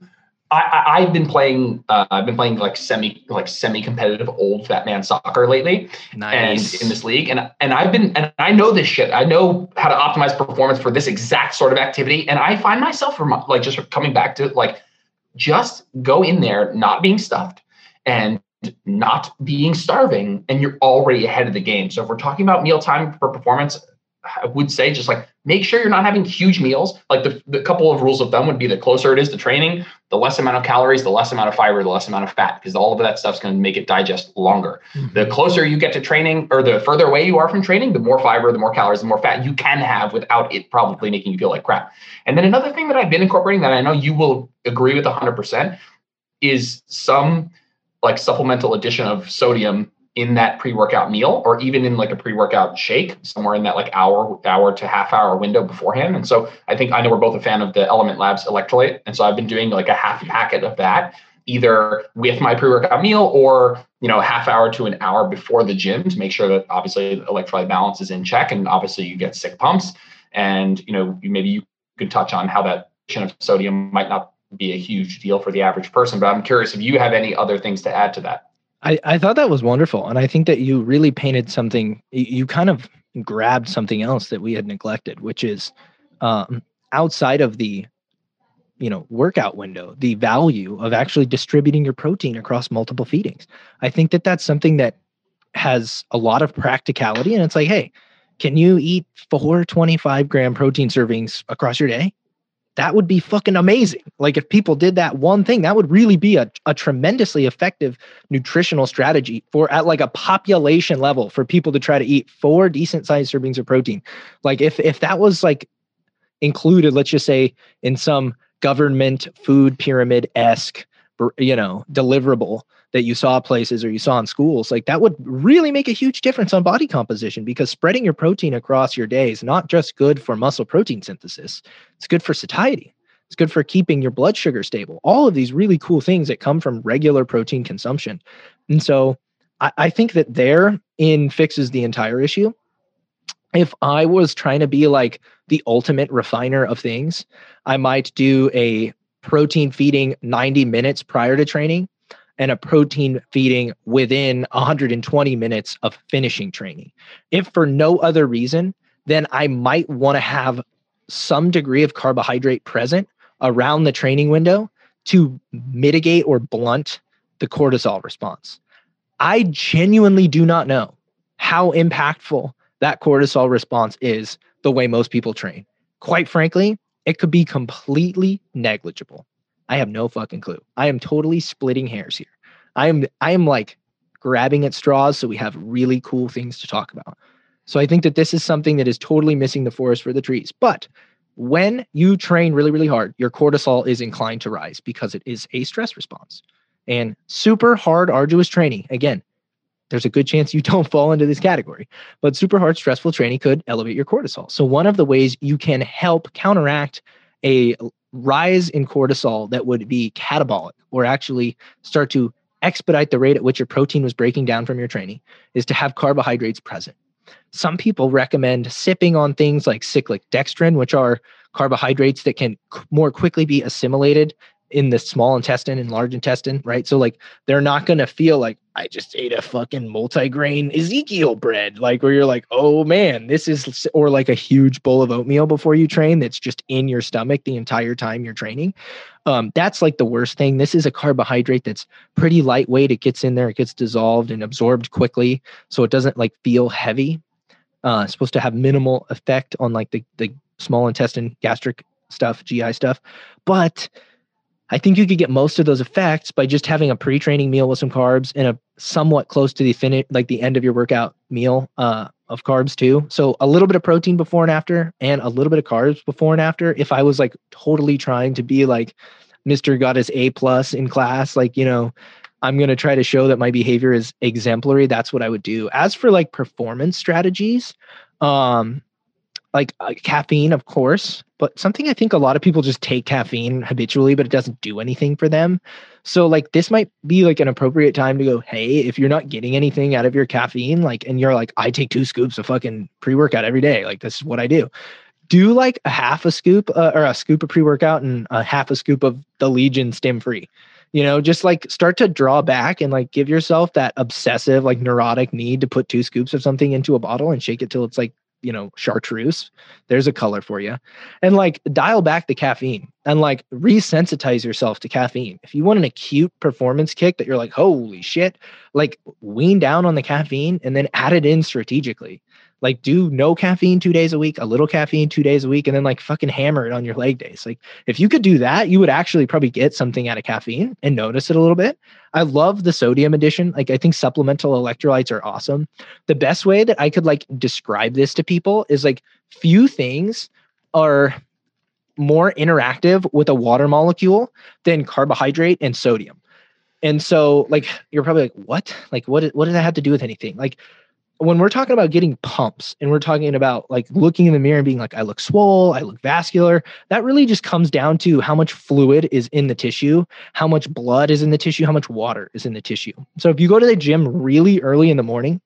I've been playing like semi-competitive old fat man soccer lately. Nice. And in this league. And I know this shit. I know how to optimize performance for this exact sort of activity. And I find myself like just coming back to like, just go in there, not being stuffed and not being starving, and you're already ahead of the game. So if we're talking about mealtime for performance, I would say just like make sure you're not having huge meals. Like the couple of rules of thumb would be the closer it is to training, the less amount of calories, the less amount of fiber, the less amount of fat, because all of that stuff's going to make it digest longer. Mm-hmm. The closer you get to training or the further away you are from training, the more fiber, the more calories, the more fat you can have without it probably making you feel like crap. And then another thing that I've been incorporating that I know you will agree with 100% is some like supplemental addition of sodium in that pre-workout meal, or even in like a pre-workout shake, somewhere in that like hour to half hour window beforehand. And so I think, I know we're both a fan of the Element Labs electrolyte. And so I've been doing like a half packet of that, either with my pre-workout meal or, you know, half hour to an hour before the gym to make sure that obviously the electrolyte balance is in check. And obviously you get sick pumps, and, you know, maybe you could touch on how that addition of sodium might not be a huge deal for the average person, but I'm curious if you have any other things to add to that. I thought that was wonderful. And I think that you really painted something, you kind of grabbed something else that we had neglected, which is outside of the, you know, workout window, the value of actually distributing your protein across multiple feedings. I think that that's something that has a lot of practicality. And it's like, hey, can you eat 4 25-gram protein servings across your day? That would be fucking amazing. Like if people did that one thing, that would really be a tremendously effective nutritional strategy for at like a population level for people to try to eat 4 decent sized servings of protein. Like if that was like included, let's just say in some government food pyramid-esque, you know, deliverable that you saw places or you saw in schools, like that would really make a huge difference on body composition, because spreading your protein across your day is not just good for muscle protein synthesis. It's good for satiety. It's good for keeping your blood sugar stable. All of these really cool things that come from regular protein consumption. And so I think that therein fixes the entire issue. If I was trying to be like the ultimate refiner of things, I might do a protein feeding 90 minutes prior to training and a protein feeding within 120 minutes of finishing training. If for no other reason, then I might want to have some degree of carbohydrate present around the training window to mitigate or blunt the cortisol response. I genuinely do not know how impactful that cortisol response is the way most people train. Quite frankly, it could be completely negligible. I have no fucking clue. I am totally splitting hairs here. I am like grabbing at straws so we have really cool things to talk about. So I think that this is something that is totally missing the forest for the trees. But when you train really, really hard, your cortisol is inclined to rise because it is a stress response. And super hard, arduous training, again, there's a good chance you don't fall into this category, but super hard, stressful training could elevate your cortisol. So one of the ways you can help counteract a rise in cortisol that would be catabolic or actually start to expedite the rate at which your protein was breaking down from your training is to have carbohydrates present. Some people recommend sipping on things like cyclic dextrin, which are carbohydrates that can more quickly be assimilated in the small intestine and large intestine, right? So like, they're not going to feel like I just ate a fucking multigrain Ezekiel bread, like where you're like, oh man, this is, or like a huge bowl of oatmeal before you train that's just in your stomach the entire time you're training. That's like the worst thing. This is a carbohydrate that's pretty lightweight. It gets in there, it gets dissolved and absorbed quickly. So it doesn't like feel heavy. It's supposed to have minimal effect on like the small intestine, gastric stuff, GI stuff. But I think you could get most of those effects by just having a pre-training meal with some carbs and a somewhat close to the finish, like the end of your workout meal of carbs too. So a little bit of protein before and after and a little bit of carbs before and after. If I was like totally trying to be like, Mr. got his A+ in class, like, you know, I'm going to try to show that my behavior is exemplary. That's what I would do. As for like performance strategies, like caffeine, of course, but something I think a lot of people just take caffeine habitually, but it doesn't do anything for them. So like this might be like an appropriate time to go, hey, if you're not getting anything out of your caffeine, like, and you're like, I take 2 scoops of fucking pre-workout every day. Like this is what I do. Do like a half a scoop or a scoop of pre-workout and a half a scoop of the Legion stem free, you know, just like start to draw back and like give yourself that obsessive, like neurotic need to put 2 scoops of something into a bottle and shake it till it's like, you know, chartreuse, there's a color for you, and like dial back the caffeine and like resensitize yourself to caffeine. If you want an acute performance kick that you're like, holy shit, like wean down on the caffeine and then add it in strategically. Like, do no caffeine 2 days a week, a little caffeine 2 days a week, and then like fucking hammer it on your leg days. Like, if you could do that, you would actually probably get something out of caffeine and notice it a little bit. I love the sodium addition. Like, I think supplemental electrolytes are awesome. The best way that I could like describe this to people is like, few things are more interactive with a water molecule than carbohydrate and sodium. And so like, you're probably like, what? Like, what does that have to do with anything? Like, when we're talking about getting pumps and we're talking about like looking in the mirror and being like, I look swole, I look vascular, that really just comes down to how much fluid is in the tissue, how much blood is in the tissue, how much water is in the tissue. So if you go to the gym really early in the morning,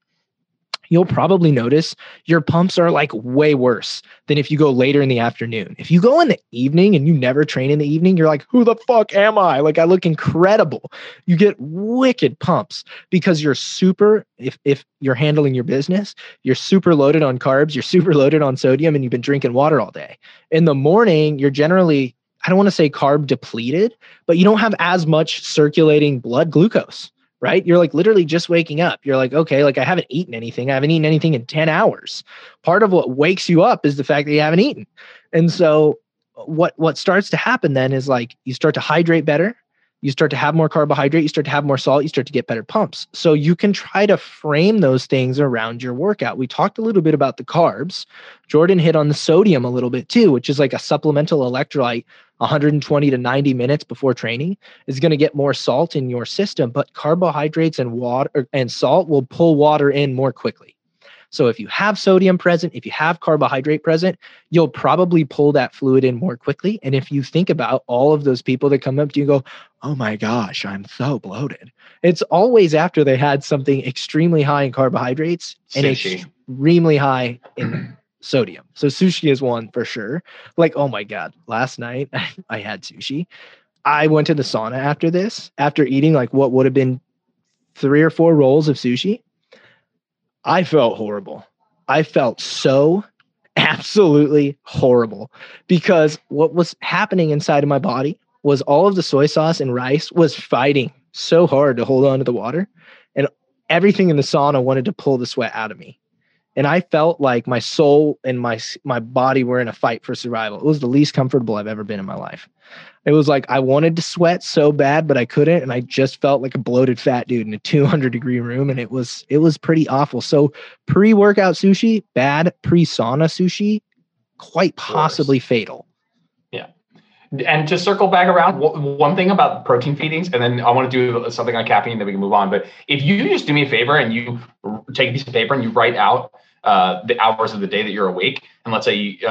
you'll probably notice your pumps are like way worse than if you go later in the afternoon. If you go in the evening and you never train in the evening, you're like, who the fuck am I? Like, I look incredible. You get wicked pumps because you're super, if you're handling your business, you're super loaded on carbs, you're super loaded on sodium, and you've been drinking water all day. In the morning, you're generally, I don't want to say carb depleted, but you don't have as much circulating blood glucose. Right? You're like literally just waking up. You're like, okay, like I haven't eaten anything. I haven't eaten anything in 10 hours. Part of what wakes you up is the fact that you haven't eaten. And so what starts to happen then is like, you start to hydrate better. You start to have more carbohydrate. You start to have more salt. You start to get better pumps. So you can try to frame those things around your workout. We talked a little bit about the carbs. Jordan hit on the sodium a little bit too, which is like a supplemental electrolyte. 120 to 90 minutes before training is going to get more salt in your system, but carbohydrates and water and salt will pull water in more quickly. So if you have sodium present, if you have carbohydrate present, you'll probably pull that fluid in more quickly. And if you think about all of those people that come up to you and go, oh my gosh, I'm so bloated. It's always after they had something extremely high in carbohydrates and extremely high in sodium. So sushi is one for sure. Like, oh my God, last night I had sushi. I went to the sauna after this, after eating like what would have been 3 or 4 rolls of sushi. I felt horrible. I felt so absolutely horrible because what was happening inside of my body was all of the soy sauce and rice was fighting so hard to hold on to the water, and everything in the sauna wanted to pull the sweat out of me. And I felt like my soul and my body were in a fight for survival. It was the least comfortable I've ever been in my life. It was like I wanted to sweat so bad, but I couldn't. And I just felt like a bloated fat dude in a 200-degree room. And it was pretty awful. So pre-workout sushi, bad. Pre-sauna sushi, quite possibly fatal. Yeah. And to circle back around, one thing about protein feedings, and then I want to do something on caffeine, then we can move on. But if you just do me a favor and you take a piece of paper and you write out the hours of the day that you're awake. And let's say, you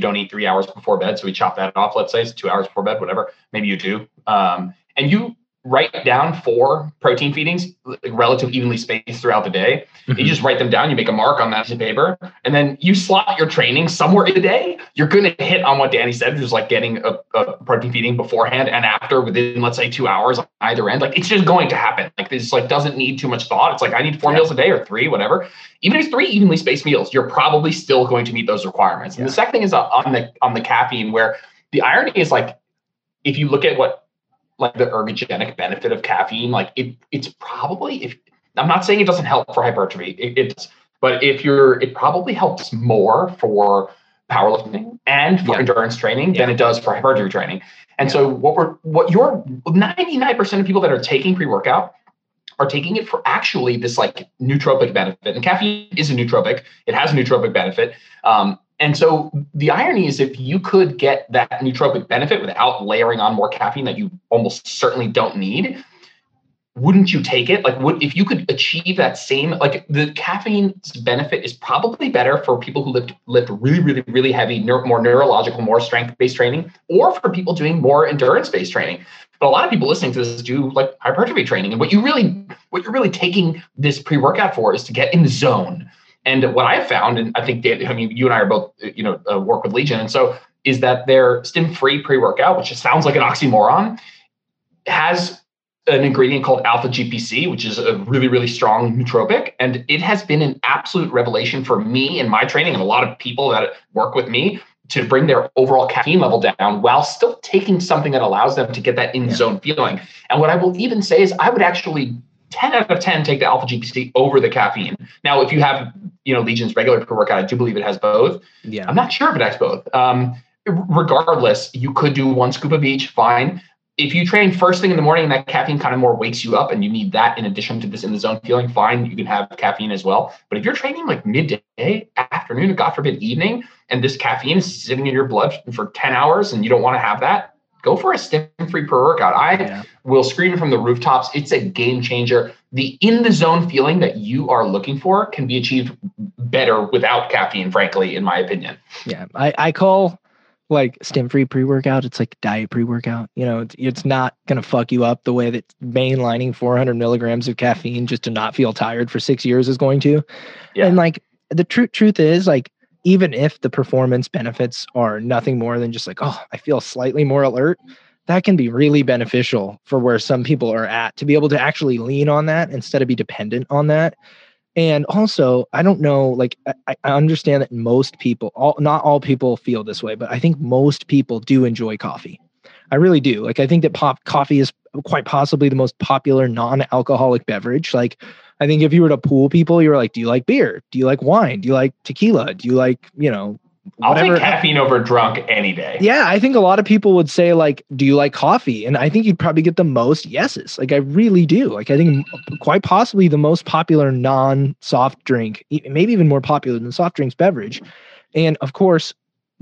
don't eat 3 hours before bed. So we chop that off. Let's say it's 2 hours before bed, whatever, maybe you do. And you write down 4 protein feedings, like relatively evenly spaced throughout the day. Mm-hmm. You just write them down. You make a mark on that piece of paper, and then you slot your training somewhere in the day. You're going to hit on what Danny said, which is like getting a protein feeding beforehand and after within, let's say, 2 hours on either end. Like, it's just going to happen. Like, this like doesn't need too much thought. It's like, I need 4 meals a day or 3, whatever. Even if it's 3 evenly spaced meals, you're probably still going to meet those requirements. And the second thing is on the caffeine, where the irony is like, if you look at what the ergogenic benefit of caffeine, like it's probably, if I'm not saying it doesn't help for hypertrophy, it's, but if you're, it probably helps more for powerlifting and for endurance training than it does for hypertrophy training. And so what you're 99% of people that are taking pre-workout are taking it for actually this like nootropic benefit, and caffeine is a nootropic. It has a nootropic benefit. And so the irony is, if you could get that nootropic benefit without layering on more caffeine that you almost certainly don't need, wouldn't you take it? Like, if you could achieve that same, like, the caffeine's benefit is probably better for people who lift really, really, really heavy, more neurological, more strength-based training, or for people doing more endurance-based training. But a lot of people listening to this do like hypertrophy training. And what you're really taking this pre-workout for is to get in the zone. And what I found, and I think, I mean, you and I are both, work with Legion. And so is that their stim-free pre-workout, which just sounds like an oxymoron, has an ingredient called alpha GPC, which is a really, really strong nootropic. And it has been an absolute revelation for me in my training and a lot of people that work with me to bring their overall caffeine level down while still taking something that allows them to get that in-zone feeling. And what I will even say is I would actually 10 out of 10 take the alpha GPC over the caffeine. Now, if you have, you know, Legion's regular pre-workout, I do believe it has both. Yeah. I'm not sure if it has both. Regardless, you could do one scoop of each, fine. If you train first thing in the morning and that caffeine kind of more wakes you up and you need that in addition to this in the zone feeling, fine, you can have caffeine as well. But if you're training like midday, afternoon, God forbid evening, and this caffeine is sitting in your blood for 10 hours and you don't want to have that, go for a stim-free pre-workout. I will scream from the rooftops. It's a game changer. The in-the-zone feeling that you are looking for can be achieved better without caffeine, frankly, in my opinion. Yeah, I call like stim-free pre-workout, it's like diet pre-workout. You know, it's not going to fuck you up the way that mainlining 400 milligrams of caffeine just to not feel tired for 6 years is going to. Yeah. And like the truth is, like, even if the performance benefits are nothing more than just like, oh, I feel slightly more alert, that can be really beneficial for where some people are at, to be able to actually lean on that instead of be dependent on that. And also, I don't know, like, I understand that most people, not all people feel this way, but I think most people do enjoy coffee. I really do. Like, I think that coffee is quite possibly the most popular non-alcoholic beverage. Like, I think if you were to pool people, you were like, do you like beer? Do you like wine? Do you like tequila? Do you like, you know, whatever. I'll take caffeine over drunk any day. Yeah. I think a lot of people would say like, do you like coffee? And I think you'd probably get the most yeses. Like, I really do. Like, I think quite possibly the most popular non-soft drink, maybe even more popular than soft drinks beverage. And of course,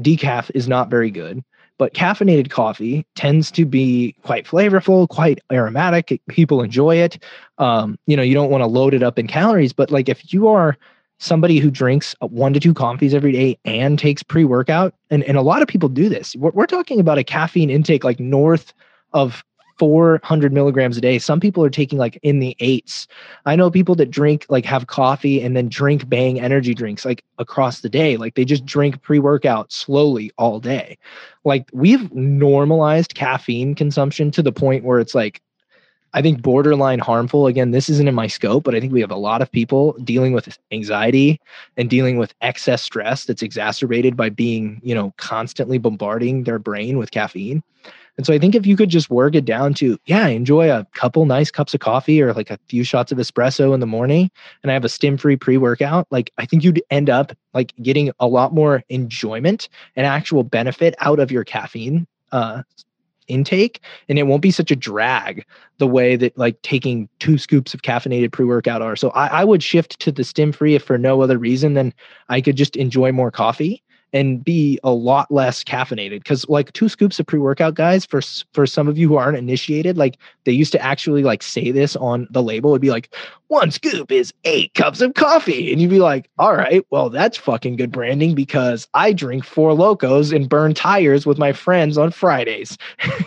decaf is not very good, but caffeinated coffee tends to be quite flavorful, quite aromatic. People enjoy it. You know, you don't want to load it up in calories, but like if you are somebody who drinks 1 to 2 coffees every day and takes pre-workout, and a lot of people do this, we're talking about a caffeine intake like north of 400 milligrams a day. Some people are taking like in the 8s. I know people that drink, like have coffee and then drink Bang energy drinks like across the day. Like they just drink pre-workout slowly all day. Like we've normalized caffeine consumption to the point where it's like, I think borderline harmful. Again, this isn't in my scope, but I think we have a lot of people dealing with anxiety and dealing with excess stress that's exacerbated by being, you know, constantly bombarding their brain with caffeine. And so I think if you could just work it down to, yeah, enjoy a couple nice cups of coffee or like a few shots of espresso in the morning, and I have a stim-free pre-workout, like I think you'd end up like getting a lot more enjoyment and actual benefit out of your caffeine intake, and it won't be such a drag the way that like taking 2 scoops of caffeinated pre-workout are. So I would shift to the stim-free if for no other reason than I could just enjoy more coffee and be a lot less caffeinated, because like 2 scoops of pre-workout, guys, for some of you who aren't initiated, like they used to actually like say this on the label. It'd be like, 1 scoop is 8 cups of coffee. And you'd be like, all right, well, that's fucking good branding, because I drink 4 Locos and burn tires with my friends on Fridays.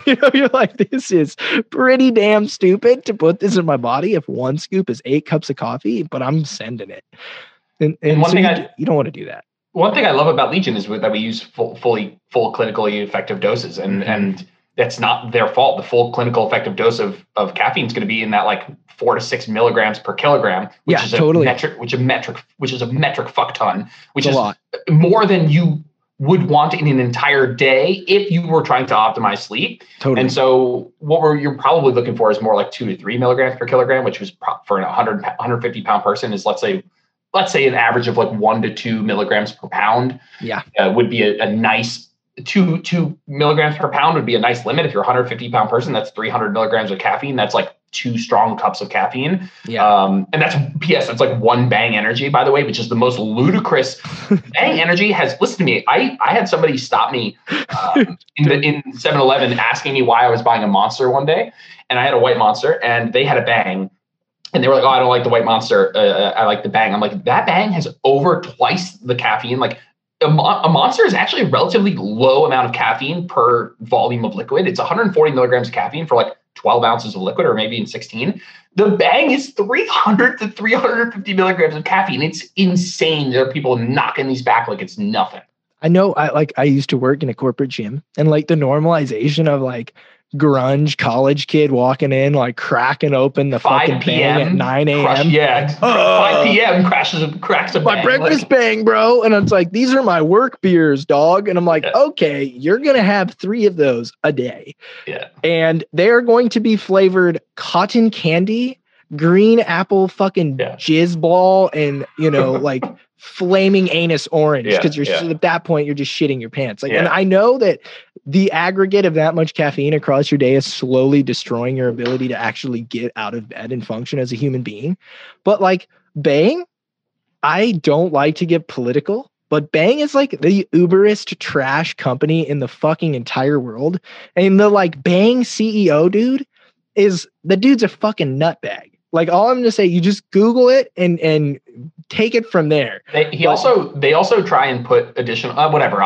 You know, you're like, this is pretty damn stupid to put this in my body if 1 scoop is 8 cups of coffee, but I'm sending it. And one so thing you don't want to do that. One thing I love about Legion is that we use full clinically effective doses, and that's not their fault. The full clinical effective dose of caffeine is going to be in that like 4 to 6 milligrams per kilogram, which is totally. which is a metric fuck ton, which is more than you would want in an entire day if you were trying to optimize sleep. Totally. And so what you're probably looking for is more like 2 to 3 milligrams per kilogram, which was for an 150 pound person is let's say an average of like 1 to 2 milligrams per pound. Yeah. Would be a nice two milligrams per pound would be a nice limit. If you're a 150 pound person, that's 300 milligrams of caffeine. That's like 2 strong cups of caffeine. Yeah. And that's PS. That's like 1 Bang energy, by the way, which is the most ludicrous. Bang energy has, listen to me. I had somebody stop me in 7-Eleven asking me why I was buying a Monster one day, and I had a white Monster and they had a Bang. And they were like, oh, I don't like the white Monster. I like the Bang. I'm like, that Bang has over twice the caffeine. Like a Monster is actually a relatively low amount of caffeine per volume of liquid. It's 140 milligrams of caffeine for like 12 ounces of liquid, or maybe in 16. The Bang is 300 to 350 milligrams of caffeine. It's insane. There are people knocking these back like it's nothing. I know. I used to work in a corporate gym, and like the normalization of like grunge college kid walking in, like cracking open the fucking Bang at 9 a.m. Yeah, 5 p.m. cracks a Bang. My breakfast like, Bang, bro. And it's like, these are my work beers, dog. And I'm like, okay, you're going to have 3 of those a day. Yeah. And they're going to be flavored cotton candy, green apple fucking jizz ball and, you know, like flaming anus orange, because you're at that point you're just shitting your pants. Like, and I know that the aggregate of that much caffeine across your day is slowly destroying your ability to actually get out of bed and function as a human being. But like bang, I don't like to get political, but Bang is like the Uberist trash company in the fucking entire world. And the like Bang CEO dude is, the dude's a fucking nutbag. Like all I'm going to say, you just Google it and take it from there. They also try and put additional, whatever.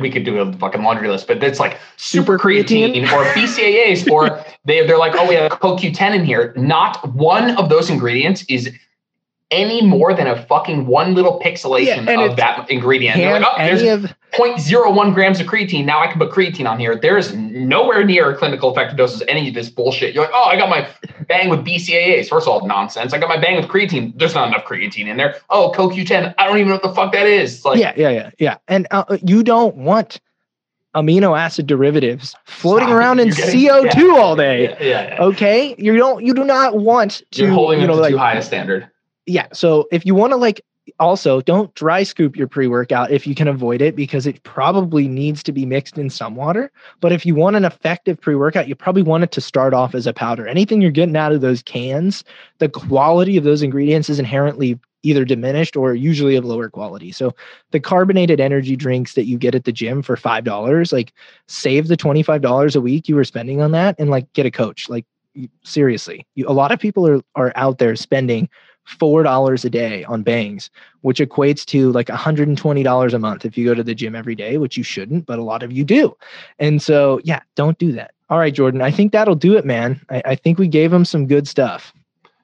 We could do a fucking laundry list, but it's like super creatine or BCAAs, or they're like, oh, we have CoQ10 in here. Not one of those ingredients is any more than a fucking one little pixelation of that ingredient. They're like, oh, there's 0.01 grams of creatine. Now I can put creatine on here. There's nowhere near a clinical effective dose of any of this bullshit. You're like, oh, I got my Bang with BCAAs. First of all, nonsense. I got my Bang with creatine. There's not enough creatine in there. Oh, CoQ10. I don't even know what the fuck that is. Like, yeah. And you don't want amino acid derivatives floating around in CO2 all day. Yeah. Okay. You do not want to. You're holding them to too high a standard. Yeah. So if you want to also don't dry scoop your pre-workout if you can avoid it, because it probably needs to be mixed in some water. But if you want an effective pre-workout, you probably want it to start off as a powder. Anything you're getting out of those cans, the quality of those ingredients is inherently either diminished or usually of lower quality. So the carbonated energy drinks that you get at the gym for $5, like save the $25 a week you were spending on that and like get a coach. Like seriously, a lot of people are out there spending $4 a day on bangs, which equates to like $120 a month if you go to the gym every day, which you shouldn't, but a lot of you do. And so, yeah, don't do that. All right, Jordan, I think that'll do it, man. I think we gave him some good stuff.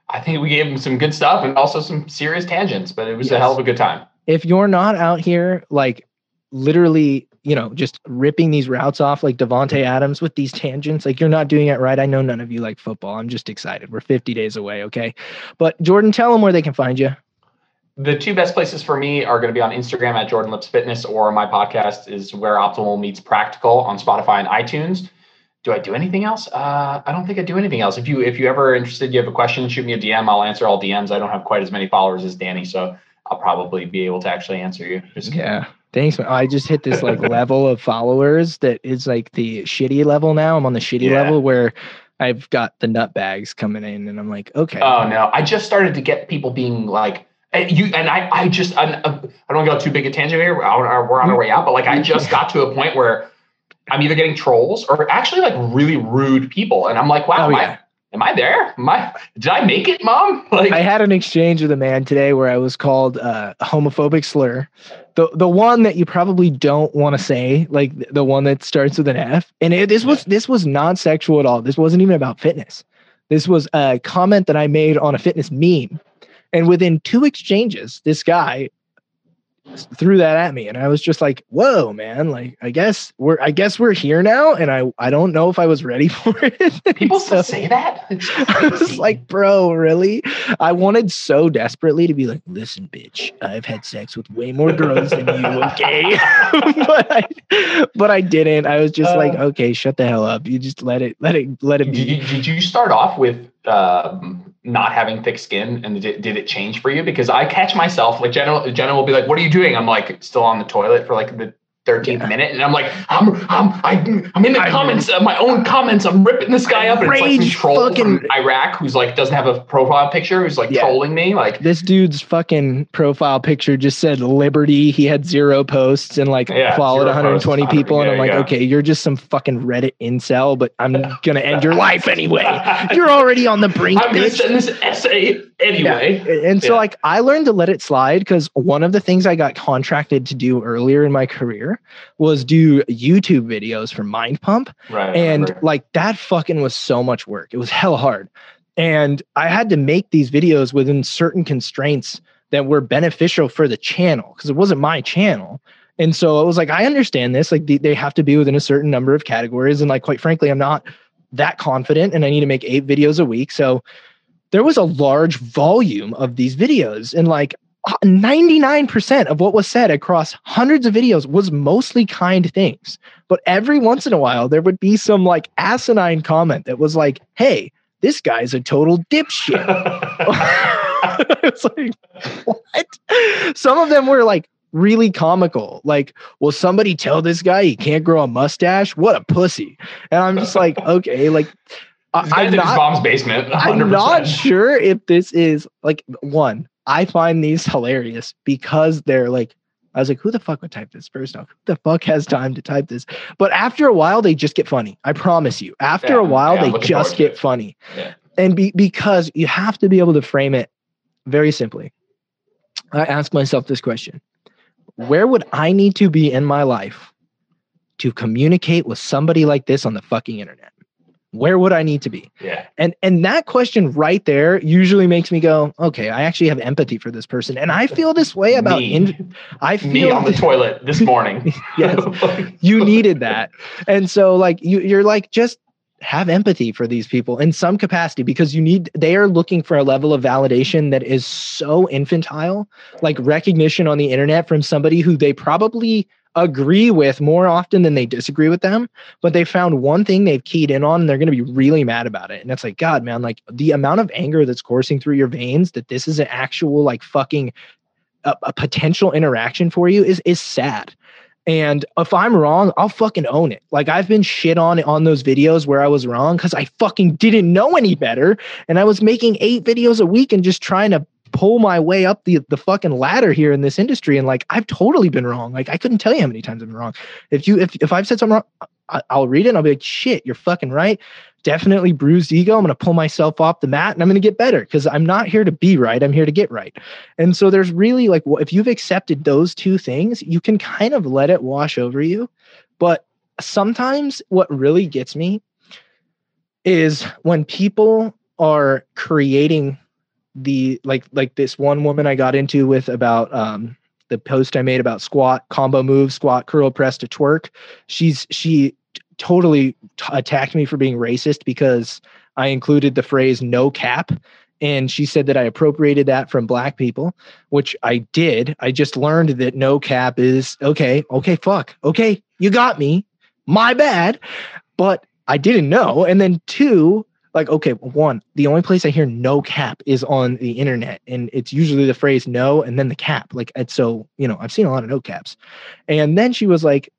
I think we gave him some good stuff and also some serious tangents, but it was a hell of a good time. If you're not out here, like literally, just ripping these routes off like Devontae Adams with these tangents, like you're not doing it right. I know none of you like football. I'm just excited. We're 50 days away. Okay. But Jordan, tell them where they can find you. The two best places for me are going to be on Instagram at Jordan Lips Fitness, or my podcast is Where Optimal Meets Practical on Spotify and iTunes. Do I do anything else? I don't think I do anything else. If you ever are interested, you have a question, shoot me a DM. I'll answer all DMs. I don't have quite as many followers as Danny, so I'll probably be able to actually answer you. Thanks, man. I just hit this like level of followers that is like the shitty level now. I'm on the shitty level where I've got the nutbags coming in and I'm like, okay. Oh no. I just started to get people being like, I don't go too big a tangent here. We're on our way out, but like I just got to a point where I'm either getting trolls or actually like really rude people. And I'm like, wow, am I there? Did I make it, Mom? Like, I had an exchange with a man today where I was called a homophobic slur. The one that you probably don't want to say, like the one that starts with an F. And this was non-sexual at all. This wasn't even about fitness. This was a comment that I made on a fitness meme. And within two exchanges, this guy threw that at me. And I was just like, whoa, man, like, I guess we're here now. And I don't know if I was ready for it. People still say that. I was like, bro, really? I wanted so desperately to be like, listen, bitch, I've had sex with way more girls than you. Okay. but I didn't. I was just like, okay, shut the hell up. You just let it be. Did you start off with, not having thick skin, and did it change for you? Because I catch myself like Jenna will be like, what are you doing? I'm like still on the toilet for like the 13th minute. And I'm like, I'm in the comments of my own comments. I'm ripping this guy up. And it's like some troll from Iraq who's like, doesn't have a profile picture. Who's like trolling me. Like this dude's fucking profile picture just said Liberty. He had 0 posts and like followed 120 people. And I'm like, okay, you're just some fucking Reddit incel, but I'm going to end your life anyway. You're already on the brink. I'm going to send this essay anyway. Yeah. And so like, I learned to let it slide, because one of the things I got contracted to do earlier in my career was do YouTube videos for Mind Pump. Right, and like that fucking was so much work. It was hella hard. And I had to make these videos within certain constraints that were beneficial for the channel, because it wasn't my channel. And so it was like, I understand this. Like they have to be within a certain number of categories. And like, quite frankly, I'm not that confident and I need to make 8 videos a week. So there was a large volume of these videos, and like, 99% of what was said across hundreds of videos was mostly kind things. But every once in a while, there would be some like asinine comment that was like, hey, this guy's a total dipshit. It's like, what? Some of them were like really comical. Like, will somebody tell this guy he can't grow a mustache? What a pussy. And I'm just like, okay, like, I'm not, mom's basement, 100%. I'm not sure if this is like one. I find these hilarious because they're like, I was like, who the fuck would type this first off? Who the fuck has time to type this? But after a while, they just get funny. I promise you. After a while, they just get funny. Yeah. And because you have to be able to frame it very simply. I ask myself this question. Where would I need to be in my life to communicate with somebody like this on the fucking internet? Where would I need to be? Yeah. And that question right there usually makes me go, okay, I actually have empathy for this person. And I feel this way about me on the toilet this morning. Yes. You needed that. And so like you're like, just have empathy for these people in some capacity, because they are looking for a level of validation that is so infantile, like recognition on the internet from somebody who they probably agree with more often than they disagree with them, but they found one thing they've keyed in on and they're going to be really mad about it. And that's like, God, man, like the amount of anger that's coursing through your veins that this is an actual like fucking a potential interaction for you is sad. And if I'm wrong, I'll fucking own it. Like I've been shit on those videos where I was wrong because I fucking didn't know any better. And I was making 8 videos a week and just trying to pull my way up the fucking ladder here in this industry. And like, I've totally been wrong. Like I couldn't tell you how many times I've been wrong. If I've said something wrong, I'll read it and I'll be like, shit, you're fucking right. Definitely bruised ego. I'm going to pull myself off the mat and I'm going to get better because I'm not here to be right. I'm here to get right. And so there's really like, if you've accepted those two things, you can kind of let it wash over you. But sometimes what really gets me is when people are creating the like this one woman I got into with about the post I made about squat combo move, squat curl press to twerk. She totally attacked me for being racist because I included the phrase no cap, and she said that I appropriated that from black people, which I did. I just learned that no cap is okay, fuck, okay, you got me, my bad. But I didn't know. And then 2, like, okay, 1, the only place I hear no cap is on the internet. And it's usually the phrase no and then the cap. Like, and so, you know, I've seen a lot of no caps. And then she was like,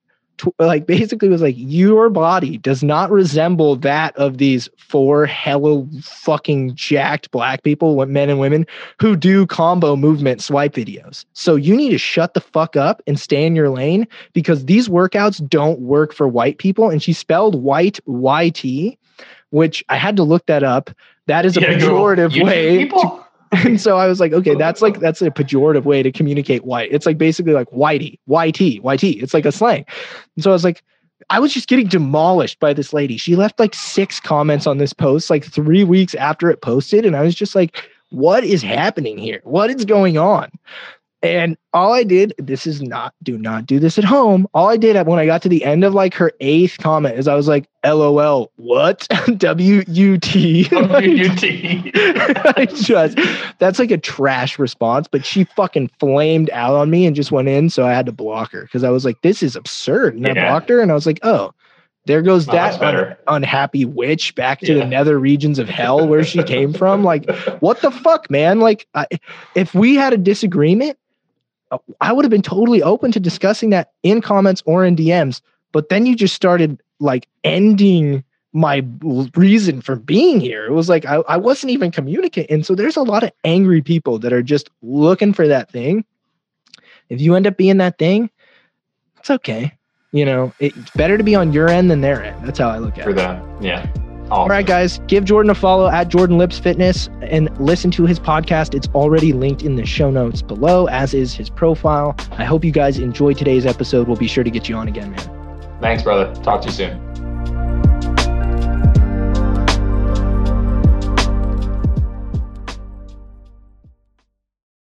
basically was like, your body does not resemble that of these 4 hella fucking jacked black people, men and women, who do combo movement swipe videos. So you need to shut the fuck up and stay in your lane because these workouts don't work for white people. And she spelled white YT, which I had to look that up. That is a pejorative way. And so I was like, okay, that's a pejorative way to communicate white. It's like basically like whitey, YT. It's like a slang. And so I was like, I was just getting demolished by this lady. She left like 6 comments on this post, like 3 weeks after it posted. And I was just like, what is happening here? What is going on? And all I did, do not do this at home. All I did when I got to the end of like her 8th comment is I was like, LOL, what? WUT. WUT. I just, that's like a trash response, but she fucking flamed out on me and just went in. So I had to block her because I was like, this is absurd. And I blocked her and I was like, oh, there goes that unhappy witch back to the nether regions of hell where she came from. Like, what the fuck, man? Like, if we had a disagreement, I would have been totally open to discussing that in comments or in DMs, but then you just started like ending my reason for being here. It was like, I wasn't even communicating. And so there's a lot of angry people that are just looking for that thing. If you end up being that thing, it's okay. You know, it's better to be on your end than their end. That's how I look at it. For that. Yeah. All right, guys, give Jordan a follow at Jordan Lips Fitness and listen to his podcast. It's already linked in the show notes below, as is his profile. I hope you guys enjoyed today's episode. We'll be sure to get you on again, man. Thanks, brother. Talk to you soon.